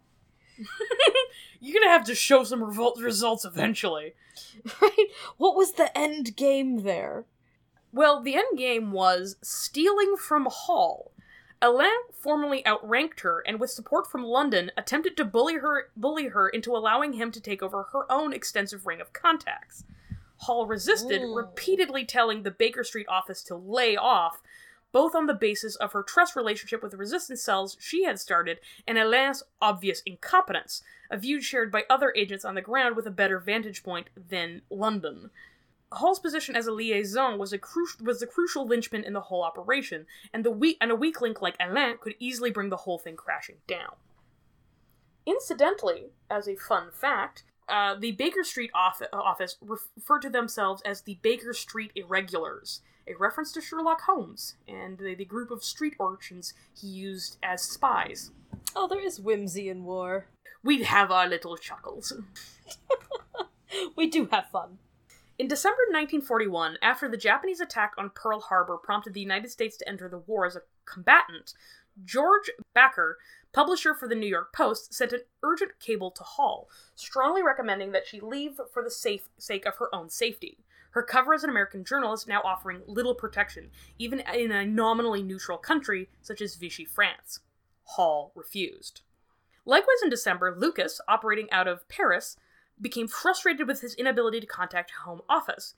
You're gonna have to show some results eventually. Right? What was the end game there? Well, the end game was stealing from Hall. Alain formally outranked her and, with support from London, attempted to bully her into allowing him to take over her own extensive ring of contacts. Hall resisted, repeatedly telling the Baker Street office to lay off, both on the basis of her trust relationship with the resistance cells she had started and Alain's obvious incompetence, a view shared by other agents on the ground with a better vantage point than London. Hall's position as a liaison was the crucial linchpin in the whole operation, and a weak link like Alain could easily bring the whole thing crashing down. Incidentally, as a fun fact, the Baker Street office referred to themselves as the Baker Street Irregulars, a reference to Sherlock Holmes and the group of street urchins he used as spies. Oh, there is whimsy in war. We have our little chuckles. We do have fun. In December 1941, after the Japanese attack on Pearl Harbor prompted the United States to enter the war as a combatant, Georges Bégué, publisher for the New York Post, sent an urgent cable to Hall, strongly recommending that she leave for the sake of her own safety. Her cover as an American journalist now offering little protection, even in a nominally neutral country such as Vichy, France. Hall refused. Likewise in December, Lucas, operating out of Paris, became frustrated with his inability to contact Home Office,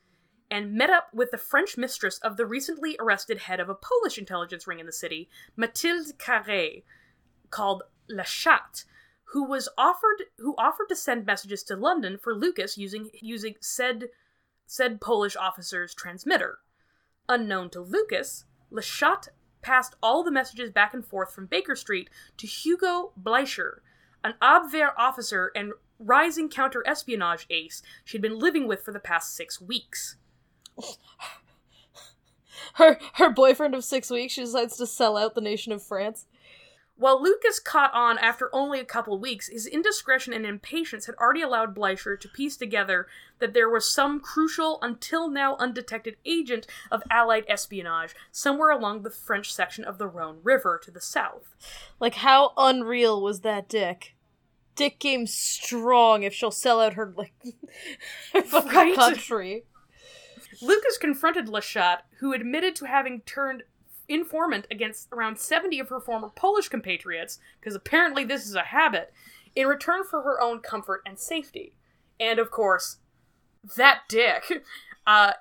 and met up with the French mistress of the recently arrested head of a Polish intelligence ring in the city, Mathilde Carré, called La Chatte, who offered to send messages to London for Lucas using said Polish officer's transmitter. Unknown to Lucas, La Chatte passed all the messages back and forth from Baker Street to Hugo Bleicher, an Abwehr officer and rising counter-espionage ace she'd been living with for the past 6 weeks. Her boyfriend of 6 weeks, she decides to sell out the nation of France. While Lucas caught on after only a couple weeks, his indiscretion and impatience had already allowed Bleicher to piece together that there was some crucial, until now undetected agent of Allied espionage somewhere along the French section of the Rhone River to the south. Like, how unreal was that dick? Dick game strong if she'll sell out her, like, fucking country. Lucas confronted La Chatte, who admitted to having turned informant against around 70 of her former Polish compatriots, because apparently this is a habit, in return for her own comfort and safety. And of course, that dick.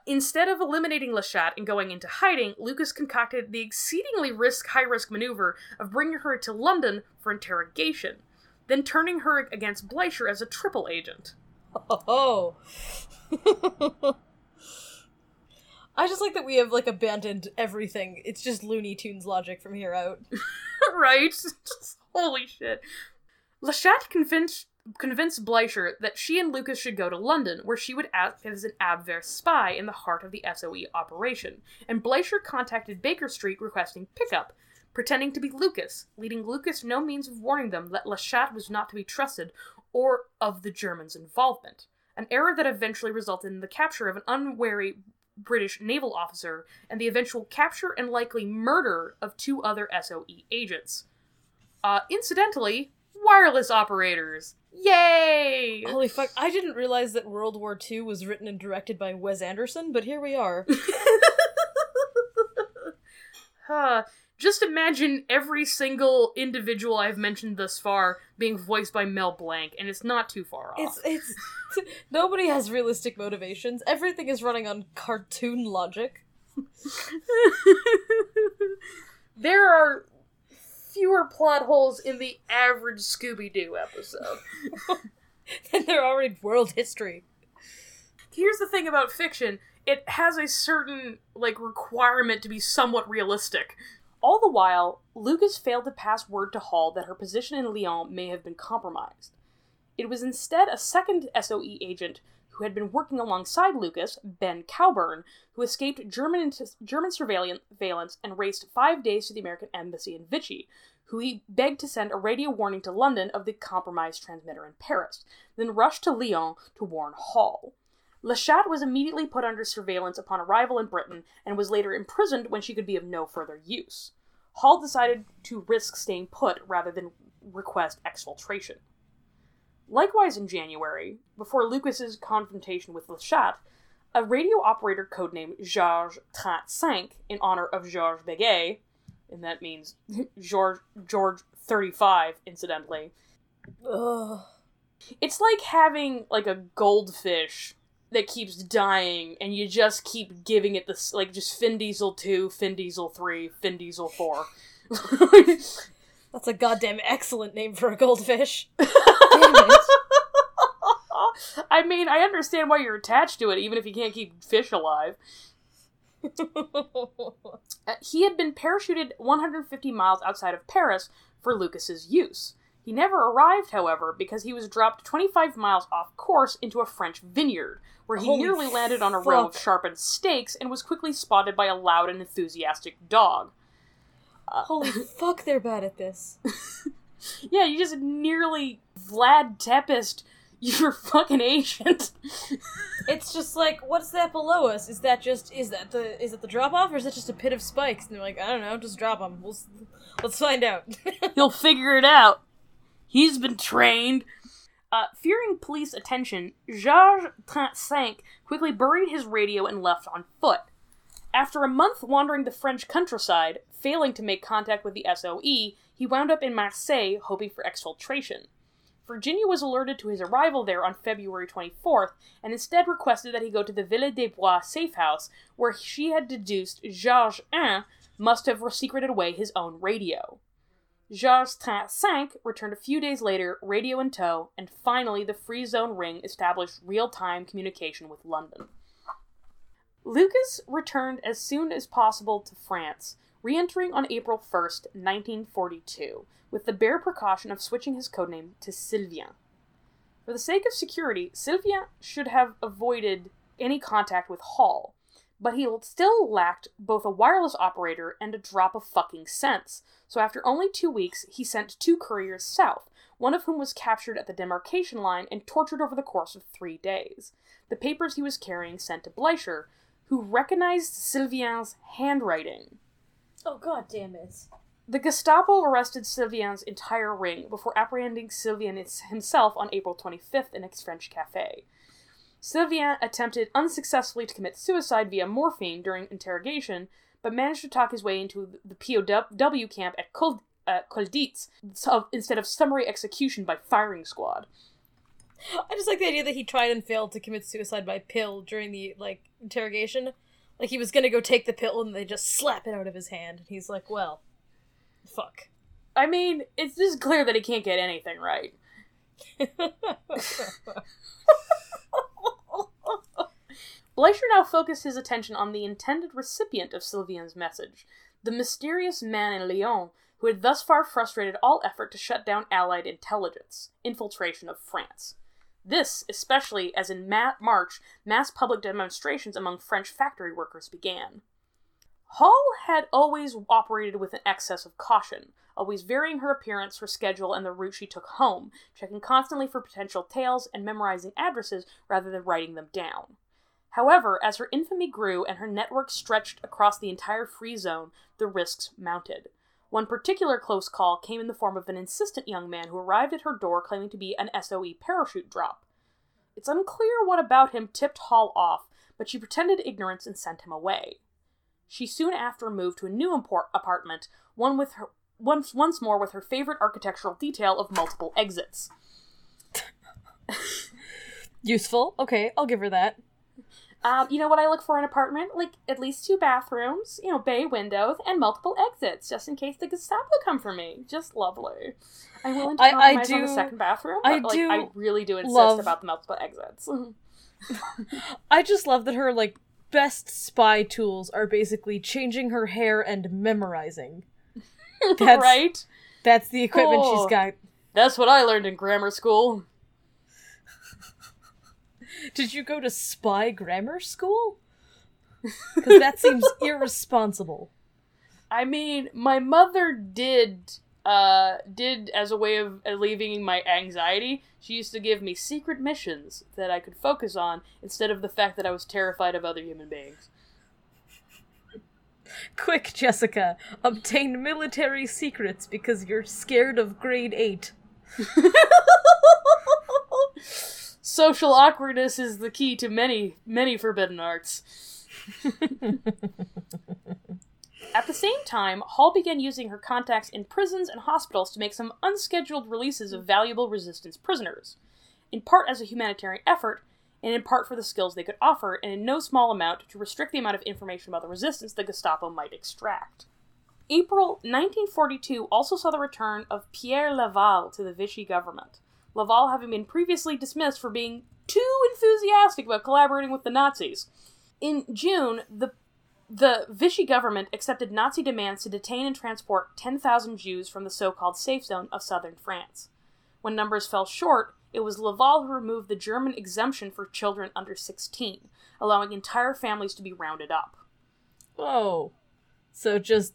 Instead of eliminating La Chatte and going into hiding, Lucas concocted the exceedingly high-risk maneuver of bringing her to London for interrogation, then turning her against Bleicher as a triple agent. Oh. I just like that we have, like, abandoned everything. It's just Looney Tunes logic from here out. Right? Just, holy shit. La Chatte convinced Bleicher that she and Lucas should go to London, where she would act as an Abwehr spy in the heart of the SOE operation. And Bleicher contacted Baker Street requesting pickup, pretending to be Lucas, leaving Lucas no means of warning them that La Chatte was not to be trusted or of the Germans' involvement. An error that eventually resulted in the capture of an unwary British naval officer, and the eventual capture and likely murder of two other SOE agents. Incidentally, wireless operators. Yay! Holy fuck, I didn't realize that World War II was written and directed by Wes Anderson, but here we are. Just imagine every single individual I've mentioned thus far being voiced by Mel Blanc, and it's not too far off. It's nobody has realistic motivations. Everything is running on cartoon logic. There are fewer plot holes in the average Scooby-Doo episode. And they're already world history. Here's the thing about fiction. It has a certain, requirement to be somewhat realistic. All the while, Lucas failed to pass word to Hall that her position in Lyon may have been compromised. It was instead a second SOE agent who had been working alongside Lucas, Ben Cowburn, who escaped German surveillance and raced 5 days to the American embassy in Vichy, who he begged to send a radio warning to London of the compromised transmitter in Paris, then rushed to Lyon to warn Hall. La Chatte was immediately put under surveillance upon arrival in Britain and was later imprisoned when she could be of no further use. Hall decided to risk staying put rather than request exfiltration. Likewise in January, before Lucas's confrontation with La Chatte, a radio operator codenamed Georges 35 in honor of Georges Bégué, and that means George 35, incidentally. Ugh. It's like having, a goldfish that keeps dying, and you just keep giving it this, just Fin Diesel 2, Fin Diesel 3, Fin Diesel 4. That's a goddamn excellent name for a goldfish. Damn it. I mean, I understand why you're attached to it, even if you can't keep fish alive. He had been parachuted 150 miles outside of Paris for Lucas's use. He never arrived, however, because he was dropped 25 miles off course into a French vineyard, where he nearly landed on a row of sharpened stakes and was quickly spotted by a loud and enthusiastic dog. Holy fuck, they're bad at this. Yeah, you just nearly Vlad Tepist your fucking agent. It's just what's that below us? Is that the drop-off, or is that just a pit of spikes? And they're I don't know, just drop them. Let's find out. He'll figure it out. He's been trained. Fearing police attention, Georges 35 quickly buried his radio and left on foot. After a month wandering the French countryside, failing to make contact with the SOE, he wound up in Marseille, hoping for exfiltration. Virginia was alerted to his arrival there on February 24th, and instead requested that he go to the Villa des Bois safe house, where she had deduced Georges 1 must have secreted away his own radio. Georges 35 returned a few days later, radio in tow, and finally the Free Zone Ring established real-time communication with London. Lucas returned as soon as possible to France, re-entering on April 1st, 1942, with the bare precaution of switching his codename to Sylvain. For the sake of security, Sylvain should have avoided any contact with Hall, but he still lacked both a wireless operator and a drop of fucking sense. So after only 2 weeks, he sent 2 couriers south, one of whom was captured at the demarcation line and tortured over the course of 3 days. The papers he was carrying sent to Bleicher, who recognized Sylvain's handwriting. Oh, god damn it. The Gestapo arrested Sylvain's entire ring before apprehending Sylvain himself on April 25th in a French cafe. Sylvain attempted unsuccessfully to commit suicide via morphine during interrogation, but managed to talk his way into the POW camp at Kolditz instead of summary execution by firing squad. I just like the idea that he tried and failed to commit suicide by pill during the, interrogation. He was gonna go take the pill and they just slap it out of his hand. And he's like, well, fuck. I mean, it's just clear that he can't get anything right. Bleicher now focused his attention on the intended recipient of Sylvain's message, the mysterious man in Lyon, who had thus far frustrated all effort to shut down Allied intelligence, infiltration of France. This, especially as in March, mass public demonstrations among French factory workers began. Hall had always operated with an excess of caution, always varying her appearance, her schedule, and the route she took home, checking constantly for potential tales and memorizing addresses rather than writing them down. However, as her infamy grew and her network stretched across the entire free zone, the risks mounted. One particular close call came in the form of an insistent young man who arrived at her door claiming to be an SOE parachute drop. It's unclear what about him tipped Hall off, but she pretended ignorance and sent him away. She soon after moved to a new apartment, once more with her favorite architectural detail of multiple exits. Useful. Okay, I'll give her that. You know what I look for in an apartment? Like, at least 2 bathrooms, you know, bay windows, and multiple exits, just in case the Gestapo come for me. Just lovely. I'm willing to compromise on the second bathroom, but I really do insist about the multiple exits. I just love that her, like, best spy tools are basically changing her hair and memorizing. That's, right? That's the equipment she's got. That's what I learned in grammar school. Did you go to spy grammar school? Because that seems irresponsible. I mean, my mother did as a way of alleviating my anxiety. She used to give me secret missions that I could focus on instead of the fact that I was terrified of other human beings. Quick, Jessica, obtain military secrets because you're scared of grade 8. Social awkwardness is the key to many, many forbidden arts. At the same time, Hall began using her contacts in prisons and hospitals to make some unscheduled releases of valuable resistance prisoners, in part as a humanitarian effort, and in part for the skills they could offer, and in no small amount to restrict the amount of information about the resistance the Gestapo might extract. April 1942 also saw the return of Pierre Laval to the Vichy government. Laval having been previously dismissed for being too enthusiastic about collaborating with the Nazis. In June, the Vichy government accepted Nazi demands to detain and transport 10,000 Jews from the so-called safe zone of southern France. When numbers fell short, it was Laval who removed the German exemption for children under 16, allowing entire families to be rounded up. Whoa. So just,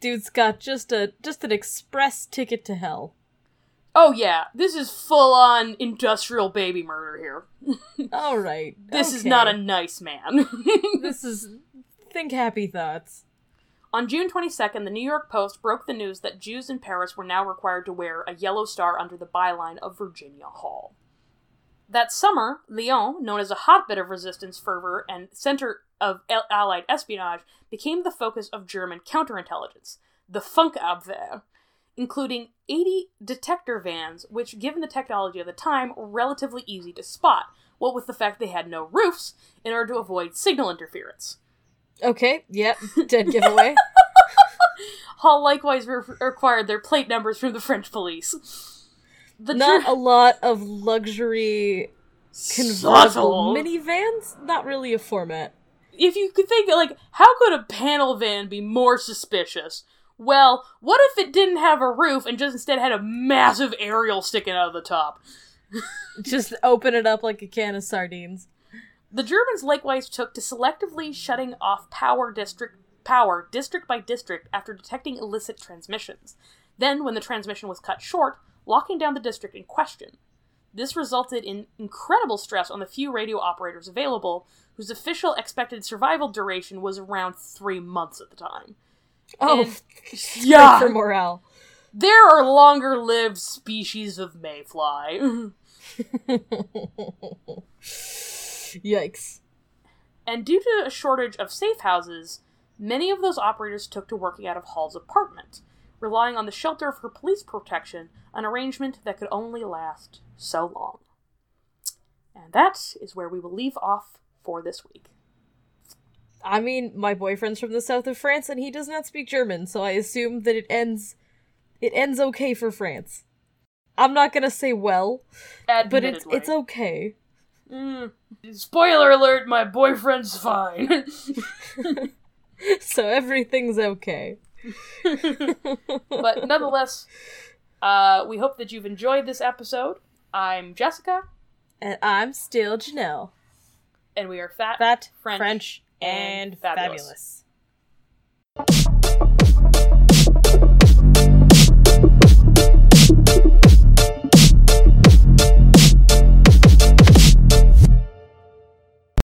dude's got just an express ticket to hell. Oh yeah, this is full-on industrial baby murder here. All right. This is not a nice man. This is... think happy thoughts. On June 22nd, the New York Post broke the news that Jews in Paris were now required to wear a yellow star under the byline of Virginia Hall. That summer, Lyon, known as a hotbed of resistance fervor and center of Allied espionage, became the focus of German counterintelligence, the Funkabwehr, including 80 detector vans, which, given the technology of the time, were relatively easy to spot, what with the fact they had no roofs, in order to avoid signal interference. Okay, yep, dead giveaway. Hall likewise required their plate numbers from the French police. Not a lot of luxury convertible minivans? Not really a format. If you could think, like, how could a panel van be more suspicious? Well, what if it didn't have a roof and just instead had a massive aerial sticking out of the top? Just open it up like a can of sardines. The Germans likewise took to selectively shutting off power district by district after detecting illicit transmissions. Then, when the transmission was cut short, locking down the district in question. This resulted in incredible stress on the few radio operators available, whose official expected survival duration was around 3 months at the time. Oh, yeah. For morale. There are longer-lived species of mayfly. Yikes. And due to a shortage of safe houses, many of those operators took to working out of Hall's apartment, relying on the shelter of her police protection, an arrangement that could only last so long. And that is where we will leave off for this week. I mean, my boyfriend's from the south of France, and he does not speak German, so I assume that it ends okay for France. I'm not gonna say well, admittedly. But it's okay. Spoiler alert, my boyfriend's fine. So everything's okay. But nonetheless, we hope that you've enjoyed this episode. I'm Jessica. And I'm still Janelle. And we are Fat French. And fabulous.